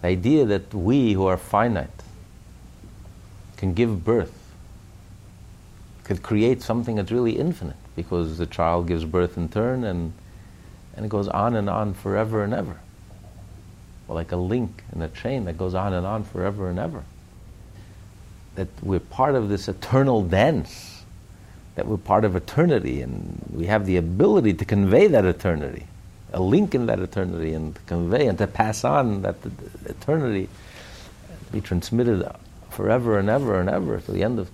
The idea that we who are finite can give birth, could create something that's really infinite, because the child gives birth in turn, and it goes on and on forever and ever. Well, like a link in a chain that goes on and on forever and ever. That we're part of this eternal dance, that we're part of eternity, and we have the ability to convey that eternity, a link in that eternity, and to convey and to pass on that eternity, to be transmitted forever and ever to the end of.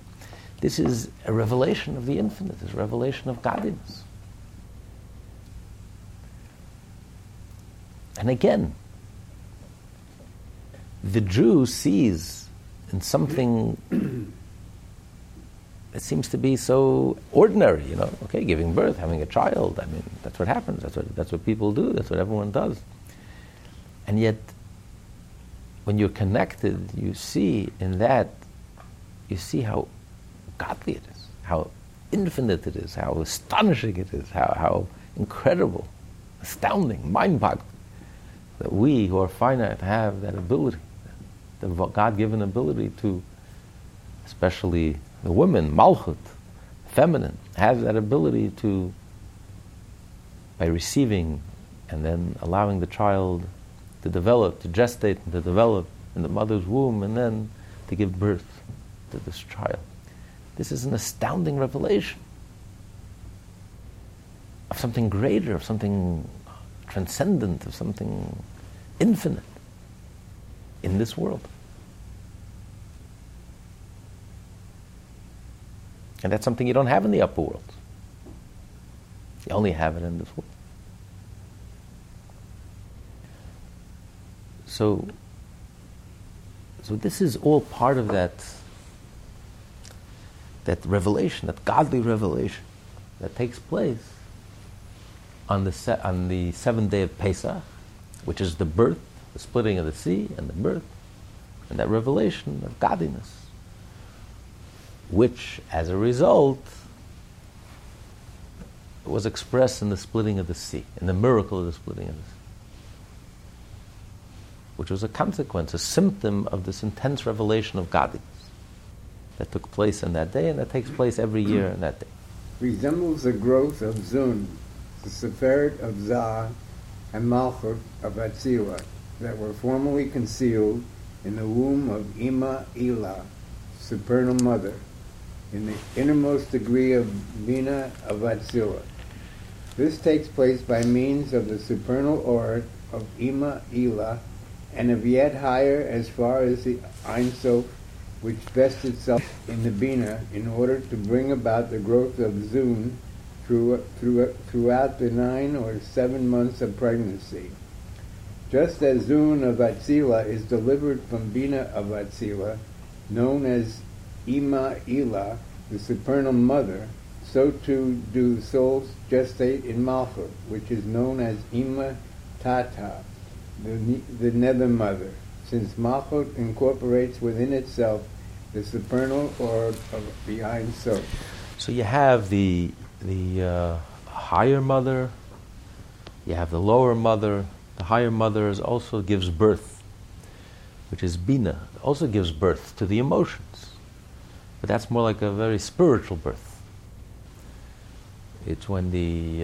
This is a revelation of the infinite, this revelation of godliness. And again, the Jew sees in something that seems to be so ordinary, you know, okay, giving birth, having a child, I mean, that's what happens, that's what people do, that's what everyone does. And yet, when you're connected, you see in that, you see how godly it is, how infinite it is, how astonishing it is, how incredible, astounding, mind-boggling, that we who are finite have that ability, the God-given ability to, especially the women, Malchut, feminine, have that ability to, by receiving and then allowing the child to develop, to gestate and to develop in the mother's womb, and then to give birth to this child. This is an astounding revelation of something greater, of something transcendent, of something infinite in this world. And that's something you don't have in the upper world. You only have it in this world. So this is all part of that revelation, that godly revelation that takes place on the 7th day of Pesach, which is the birth, the splitting of the sea and the birth, and that revelation of godliness, which, as a result, was expressed in the splitting of the sea, in the miracle of the splitting of the sea, which was a consequence, a symptom of this intense revelation of godliness that took place on that day, and that takes place every year on that day. Resembles the growth of Zun, the Sefirot of Zah, and Malchut of Atzilut, that were formerly concealed in the womb of Ima Elah, supernal mother, in the innermost degree of Bina of Atzilut. This takes place by means of the supernal aura of Ima Elah, and of yet higher as far as the Ein Sof, which vests itself in the Bina in order to bring about the growth of Zun throughout the 9 or 7 months of pregnancy. Just as Zun of Atzilah is delivered from Bina of Atzilah, known as Ima Elah, the supernal mother, so too do souls gestate in Malchut, which is known as Ima Tata, the nether mother, since Malchut incorporates within itself Is the kernel or behind self? So you have the higher mother, you have the lower mother. The higher mother is also gives birth, which is Bina, also gives birth to the emotions. But that's more like a very spiritual birth. It's when the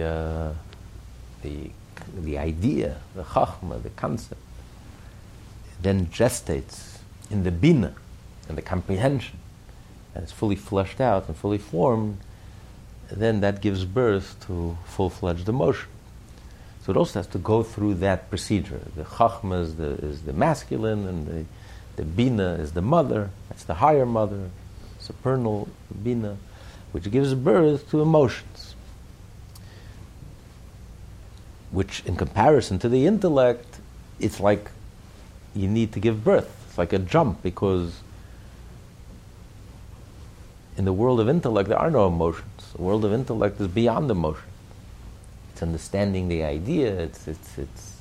idea, the Chachma, the concept, then gestates in the Bina, and the comprehension, and it's fully fleshed out and fully formed, then that gives birth to full-fledged emotion. So it also has to go through that procedure. The Chachma is the masculine, and the Bina is the mother, that's the higher mother, supernal Bina, which gives birth to emotions, which in comparison to the intellect, it's like you need to give birth. It's like a jump, because in the world of intellect, there are no emotions. The world of intellect is beyond emotion. It's understanding the idea. It's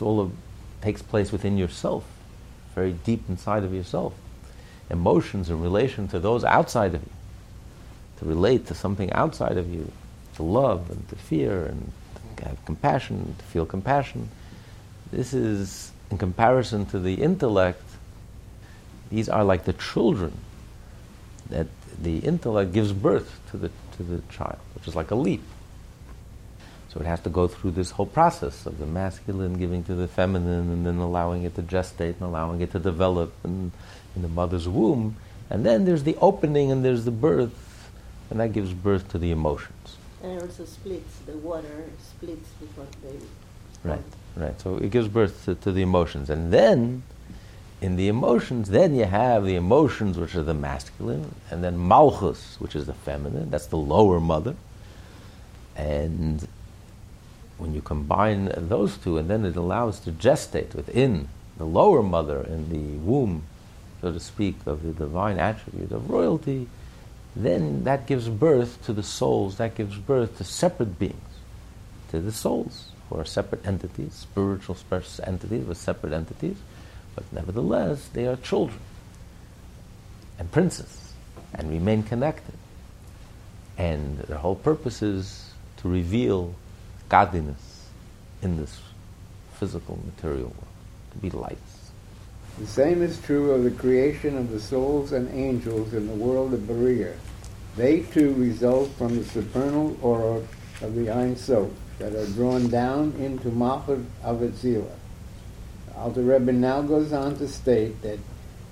all takes place within yourself, very deep inside of yourself. Emotions in relation to those outside of you, to relate to something outside of you, to love and to fear and to have compassion, to feel compassion. This is in comparison to the intellect. These are like the children that the intellect gives birth to the child, which is like a leap. So it has to go through this whole process of the masculine giving to the feminine, and then allowing it to gestate and allowing it to develop in the mother's womb. And then there's the opening and there's the birth, and that gives birth to the emotions. And it also splits, the water splits before the baby. Right. So it gives birth to the emotions. And then in the emotions, then you have the emotions, which are the masculine, and then Malchus, which is the feminine, that's the lower mother. And when you combine those two, and then it allows to gestate within the lower mother in the womb, so to speak, of the divine attribute of royalty, then that gives birth to the souls, that gives birth to separate beings, to the souls, who are separate entities, spiritual entities with separate entities. But nevertheless, they are children and princes and remain connected. And their whole purpose is to reveal godliness in this physical, material world, to be lights. The same is true of the creation of the souls and angels in the world of Berea. They too result from the supernal aura of the Ein Sof that are drawn down into Malchut Avatzilut. Alter Rebbe now goes on to state that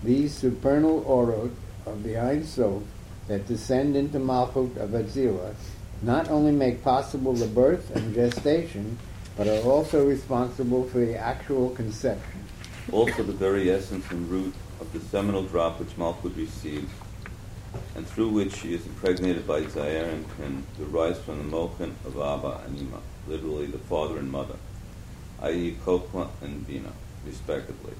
these supernal aurot of the Ein Sof that descend into Malchut Avatzilut not only make possible the birth and gestation, but are also responsible for the actual conception. Also the very essence and root of the seminal drop which Malchut receives, and through which she is impregnated by Zair and can derive from the Mochen of Abba and Ima, literally the father and mother, i.e. Kokma and Bina, respectively.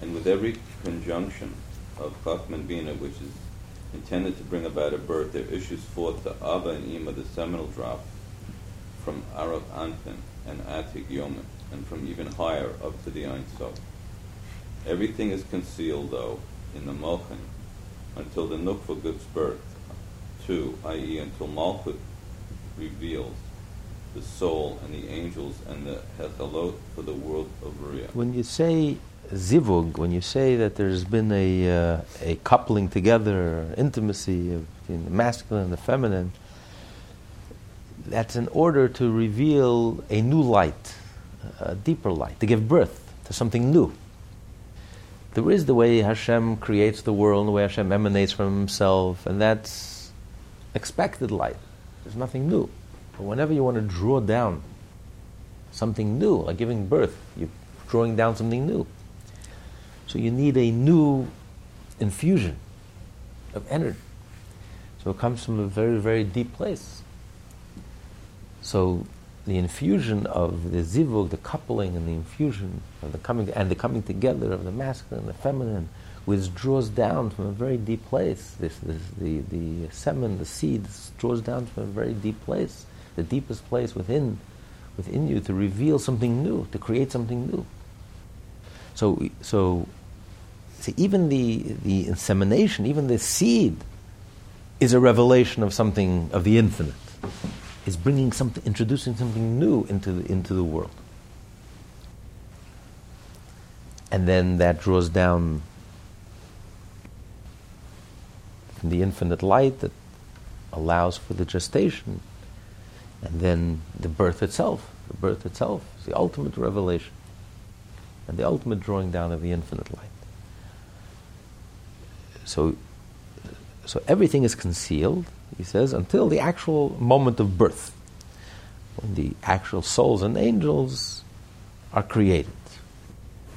And with every conjunction of Chachma and Bina, which is intended to bring about a birth, there issues forth the Abba and Ima, the seminal drop, from Arab Anfin and Atik Yomin, and from even higher up to the Ein Sof. Everything is concealed, though, in the Mochen, until the Nukva gives birth, too, i.e. until Malchut reveals the soul and the angels and the Hechalot for the world of Berea. When you say zivug, when you say that there's been a coupling together, intimacy between the masculine and the feminine, that's in order to reveal a new light, a deeper light, to give birth to something new. There is the way Hashem creates the world, the way Hashem emanates from Himself, and that's expected light. There's nothing new. But whenever you want to draw down something new, like giving birth, you're drawing down something new. So you need a new infusion of energy. So it comes from a very, very deep place. So the infusion of the zivug, the coupling, and the infusion of the coming together of the masculine and the feminine, which draws down from a very deep place. The semen, the seed, draws down from a very deep place. The deepest place within you, to reveal something new, to create something new. So See, even the insemination, even the seed, is a revelation of something, of the infinite. It's bringing something, introducing something new into the world. And then that draws down from the infinite light that allows for the gestation, and then the birth itself. The birth itself is the ultimate revelation and the ultimate drawing down of the infinite light. So everything is concealed, he says, until the actual moment of birth, when the actual souls and angels are created.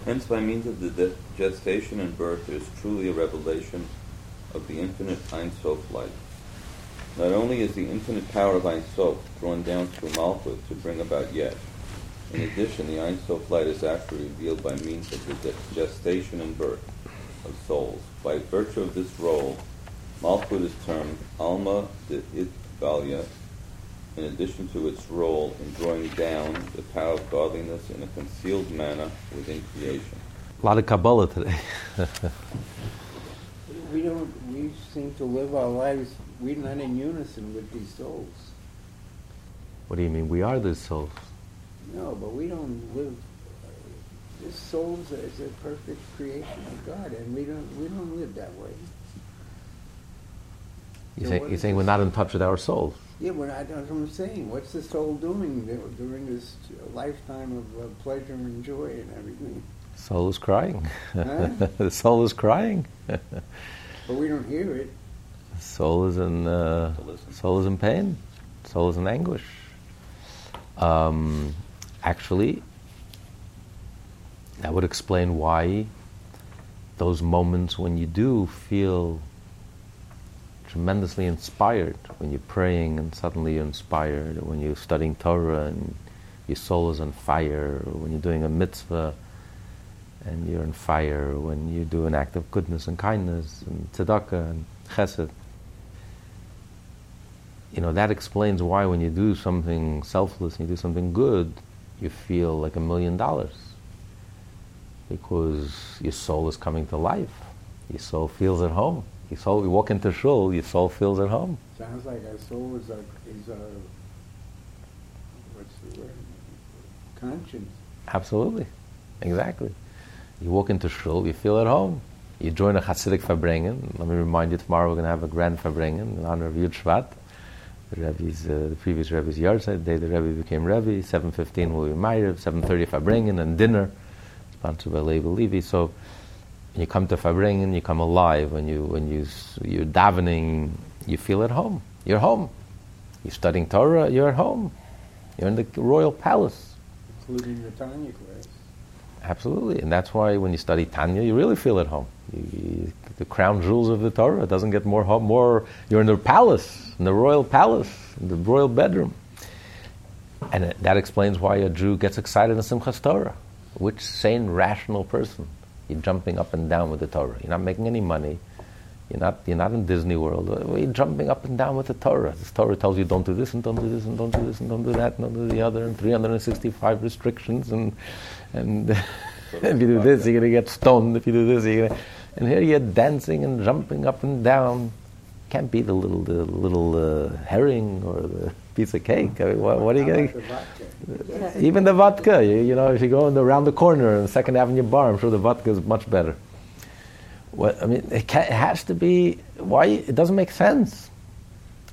Hence, by means of the gestation and birth, there is truly a revelation of the infinite Ein Sof light. Not only is the infinite power of Ein Sof drawn down through Malchut to bring about Yesh, in addition, the Ein Sof light is actually revealed by means of the gestation and birth of souls. By virtue of this role, Malchut is termed Alma De'itgalia, in addition to its role in drawing down the power of godliness in a concealed manner within creation. A lot of Kabbalah today. We seem to live our lives, we're not in unison with these souls. What do you mean? We are the souls. No, but we don't live. This soul is a perfect creation of God, and we don't live that way. You're saying we're not in touch with our soul? Yeah, well, that's what I'm saying. What's the soul doing during this lifetime of pleasure and joy and everything? Soul is crying. Huh? The soul is crying. But we don't hear it. Soul is in pain. Soul is in anguish. Actually, that would explain why those moments when you do feel tremendously inspired, when you're praying and suddenly you're inspired, or when you're studying Torah and your soul is on fire, or when you're doing a mitzvah and you're on fire, or when you do an act of goodness and kindness and tzedakah and chesed. You know, that explains why when you do something selfless and you do something good, you feel like $1,000,000, because your soul is coming to life. Your soul feels at home. Your soul, you walk into shul, your soul feels at home. Sounds like our soul is our what's the word? Conscience. Absolutely. Exactly. You walk into shul, you feel at home. You join a Hasidic Fabrengen. Let me remind you, tomorrow we're going to have a grand Fabrengen in honor of Yud Shvat. The Rebbe's, the previous Rebbe's Yahrzeit, the day the Rebbe became Rebbe. 7:15 will be Ma'ariv, 7:30 Fabrengen, and dinner, sponsored by Levi Levi. So, when you come to Fabrengen, you come alive. When you're davening, you feel at home. You're home. You're studying Torah, you're at home. You're in the royal palace. Including the Tanya class. Absolutely. And that's why when you study Tanya, you really feel at home. The crown jewels of the Torah, it doesn't get more. You're in the palace, in the royal palace, in the royal bedroom. And that explains why a Jew gets excited in Simchas Torah. Which sane, rational person? You're jumping up and down with the Torah. You're not making any money. You're not in Disney World. You're jumping up and down with the Torah. This Torah tells you don't do this and don't do this and don't do this and don't do that and don't do the other and 365 restrictions and if you do this you're going to get stoned. If you do this you're going to... And here you're dancing and jumping up and down. Can't be the little herring or the piece of cake. I mean, what are you getting? Like even the vodka. You know, if you go around the corner in the Second Avenue bar, I'm sure the vodka is much better. What, I mean, it has to be. Why? It doesn't make sense.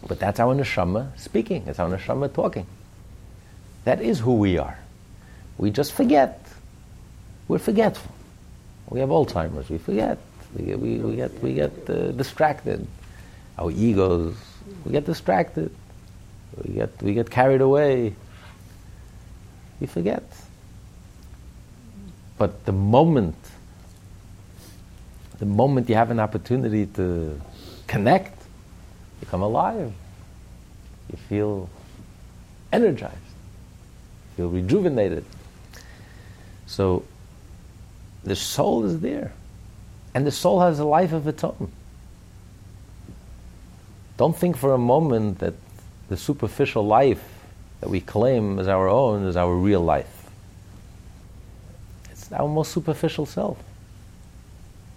But that's our neshama speaking. It's our neshama talking. That is who we are. We just forget. We're forgetful. We have Alzheimer's. We forget. We get distracted. Our egos, we get distracted, we get carried away, we forget. But the moment you have an opportunity to connect, you come alive, you feel energized, you feel rejuvenated. So the soul is there, and the soul has a life of its own. Don't think for a moment that the superficial life that we claim as our own is our real life. It's our most superficial self.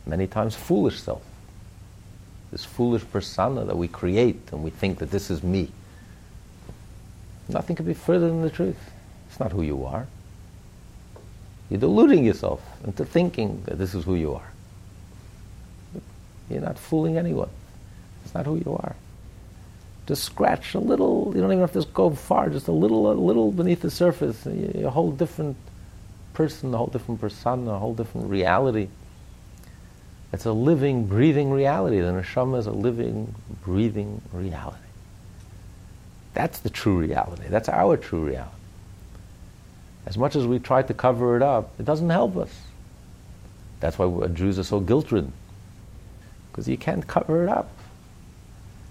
many times foolish self, this foolish persona that we create and we think that this is me. Nothing could be further than the truth. It's not who you are. You're deluding yourself into thinking that this is who you are. You're not fooling anyone. It's not who you are. Just scratch a little, you don't even have to go far, just a little beneath the surface, you're a whole different person, a whole different persona, a whole different reality. It's a living, breathing reality. The neshama is a living, breathing reality. That's the true reality. That's our true reality. As much as we try to cover it up, it doesn't help us. That's why Jews are so guilt-ridden. Because you can't cover it up.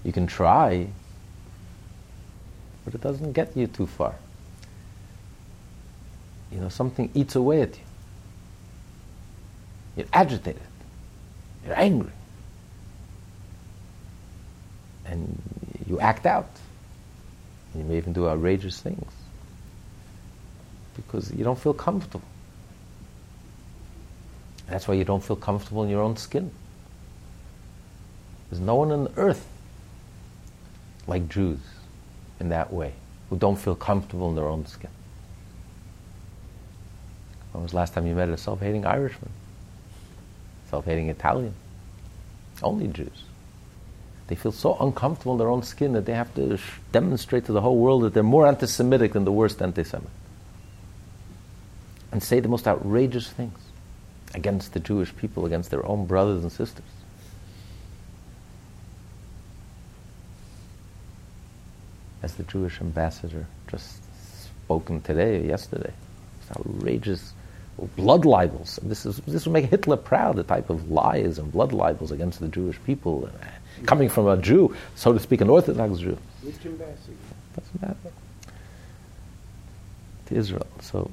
You can try, but it doesn't get you too far. You know, something eats away at you. You're agitated. You're angry. And you act out. You may even do outrageous things. Because you don't feel comfortable. That's why you don't feel comfortable in your own skin. There's no one on earth like Jews in that way, who don't feel comfortable in their own skin. When was the last time you met a self-hating Irishman? Self-hating Italian? Only Jews. They feel so uncomfortable in their own skin that they have to demonstrate to the whole world that they're more anti-Semitic than the worst anti-Semite. And say the most outrageous things against the Jewish people, against their own brothers and sisters. As the Jewish ambassador just spoken today or yesterday, it's outrageous blood libels. This would make Hitler proud, the type of lies and blood libels against the Jewish people coming from a Jew, so to speak, an Orthodox Jew. Which ambassador? Doesn't matter. To Israel. So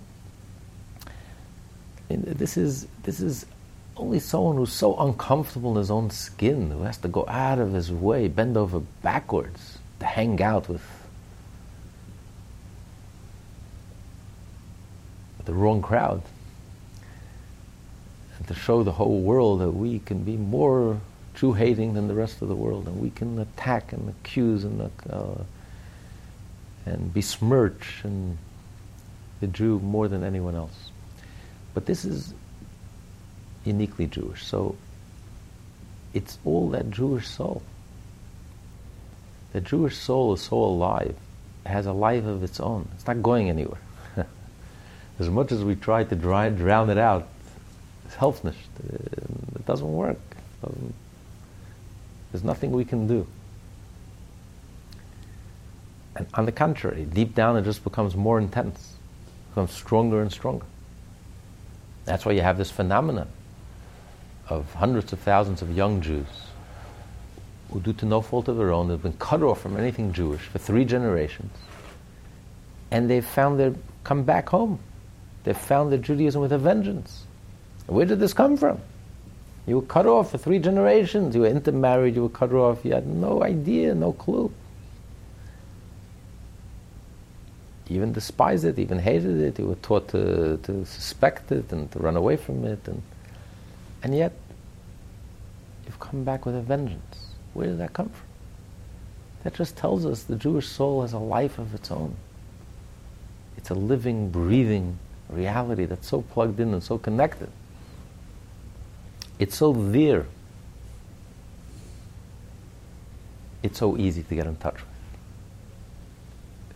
this is only someone who's so uncomfortable in his own skin, who has to go out of his way, bend over backwards to hang out with the wrong crowd, and to show the whole world that we can be more Jew-hating than the rest of the world, and we can attack and accuse and besmirch and the Jew more than anyone else. But this is uniquely Jewish, so it's all that Jewish soul. The Jewish soul is so alive, it has a life of its own. It's not going anywhere. As much as we try to drown it out, it's helpless. It doesn't work. There's nothing we can do. And on the contrary, deep down it just becomes more intense, it becomes stronger and stronger. That's why you have this phenomenon of hundreds of thousands of young Jews who, due to no fault of their own, have been cut off from anything Jewish for 3 generations, and they've found their come back home. They've found their Judaism with a vengeance. And where did this come from? You were cut off for 3 generations. You were intermarried. You were cut off. You had no idea, no clue. You even despised it. You even hated it. You were taught to suspect it and to run away from it, and yet you've come back with a vengeance. Where did that come from? That just tells us the Jewish soul has a life of its own. It's a living, breathing reality that's so plugged in and so connected. It's so there. It's so easy to get in touch with.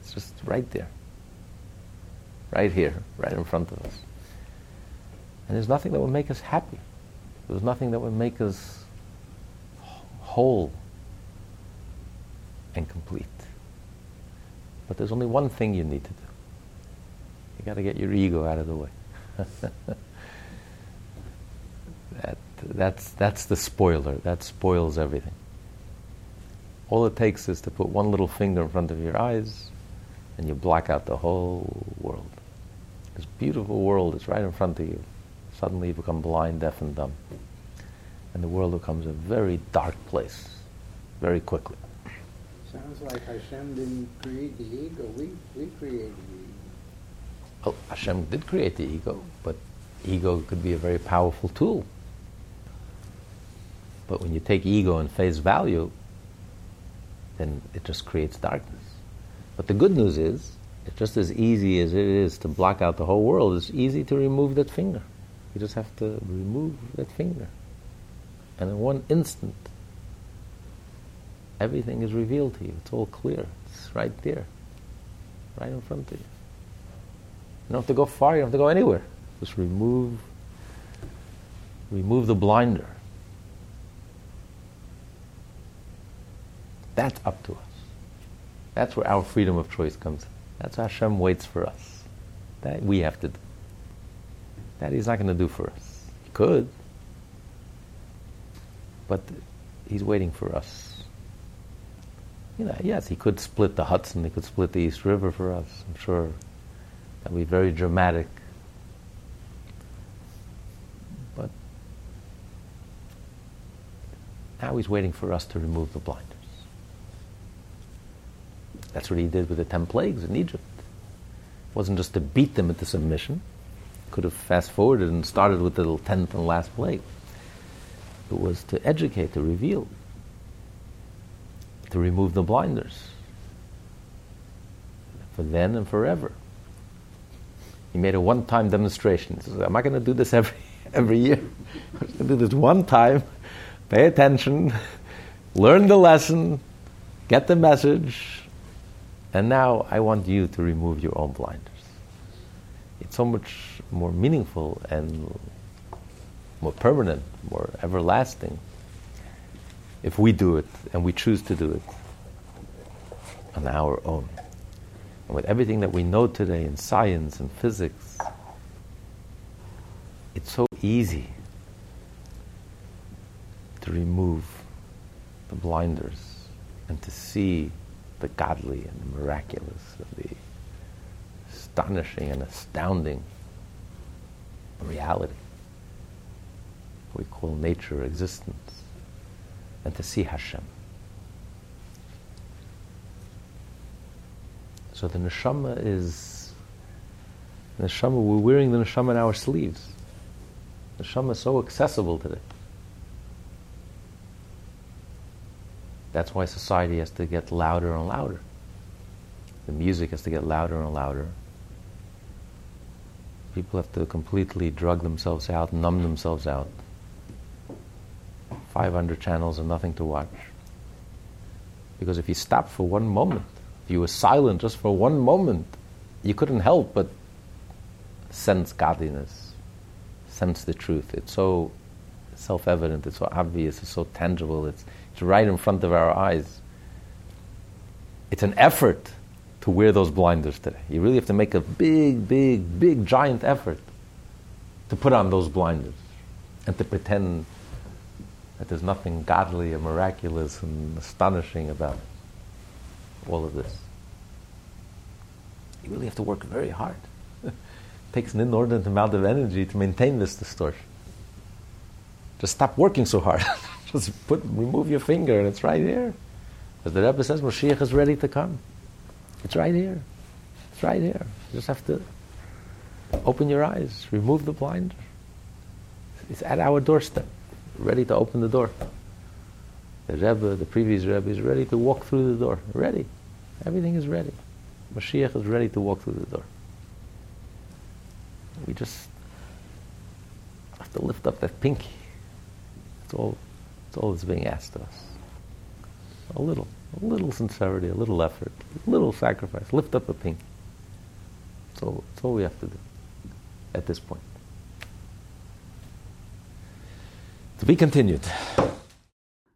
It's just right there. Right here, right in front of us. And there's nothing that would make us happy. There's nothing that would make us whole and complete. But there's only one thing you need to do. You got to get your ego out of the way. That's the spoiler. That spoils everything. All it takes is to put one little finger in front of your eyes and you block out the whole world. This beautiful world is right in front of you. Suddenly you become blind, deaf, and dumb. And the world becomes a very dark place, very quickly. Sounds like Hashem didn't create the ego. We created the ego. Well, Hashem did create the ego, but ego could be a very powerful tool. But when you take ego and face value, then it just creates darkness. But the good news is, it's just as easy as it is to block out the whole world, it's easy to remove that finger. You just have to remove that finger. And in one instant, everything is revealed to you. It's all clear. It's right there. Right in front of you. You don't have to go far. You don't have to go anywhere. Just remove the blinder. That's up to us. That's where our freedom of choice comes in. That's how Hashem waits for us. That we have to do. That He's not going to do for us. He could. But He's waiting for us. You know, yes, He could split the Hudson, He could split the East River for us. I'm sure that would be very dramatic. But now He's waiting for us to remove the blinders. That's what He did with the 10 plagues in Egypt. It wasn't just to beat them into submission. Could have fast-forwarded and started with the 10th and last plague. It was to educate, to reveal, to remove the blinders. For then and forever. He made a one-time demonstration. He says, I'm not going to do this every year. I'm going to do this one time. Pay attention. Learn the lesson. Get the message. And now I want you to remove your own blinders. It's so much more meaningful and more permanent, more everlasting, if we do it and we choose to do it on our own. And with everything that we know today in science and physics, it's so easy to remove the blinders and to see the godly and the miraculous and the astonishing and astounding reality we call nature, existence, and to see Hashem. So the neshama is neshama. We're wearing the neshama in our sleeves. Neshama is so accessible today. That's why society has to get louder and louder. The music has to get louder and louder. People have to completely drug themselves out, numb themselves out. 500 channels and nothing to watch. Because if you stopped for one moment, if you were silent just for one moment, you couldn't help but sense godliness, sense the truth. It's so self-evident, it's so obvious, it's so tangible, it's right in front of our eyes. It's an effort to wear those blinders today. You really have to make a big, big, big, giant effort to put on those blinders and to pretend that there's nothing godly and miraculous and astonishing about all of this. You really have to work very hard. It takes an inordinate amount of energy to maintain this distortion. Just stop working so hard. Just remove your finger and it's right there. As the Rebbe says, Mashiach is ready to come. It's right here. It's right here. You just have to open your eyes, remove the blinder. It's at our doorstep. Ready to open the door. The Rebbe, the previous Rebbe, is ready to walk through the door. Ready. Everything is ready. Mashiach is ready to walk through the door. We just have to lift up that pinky. That's all that's being asked of us. A little sincerity, a little effort, a little sacrifice. Lift up a pinky. That's all we have to do at this point. To be continued.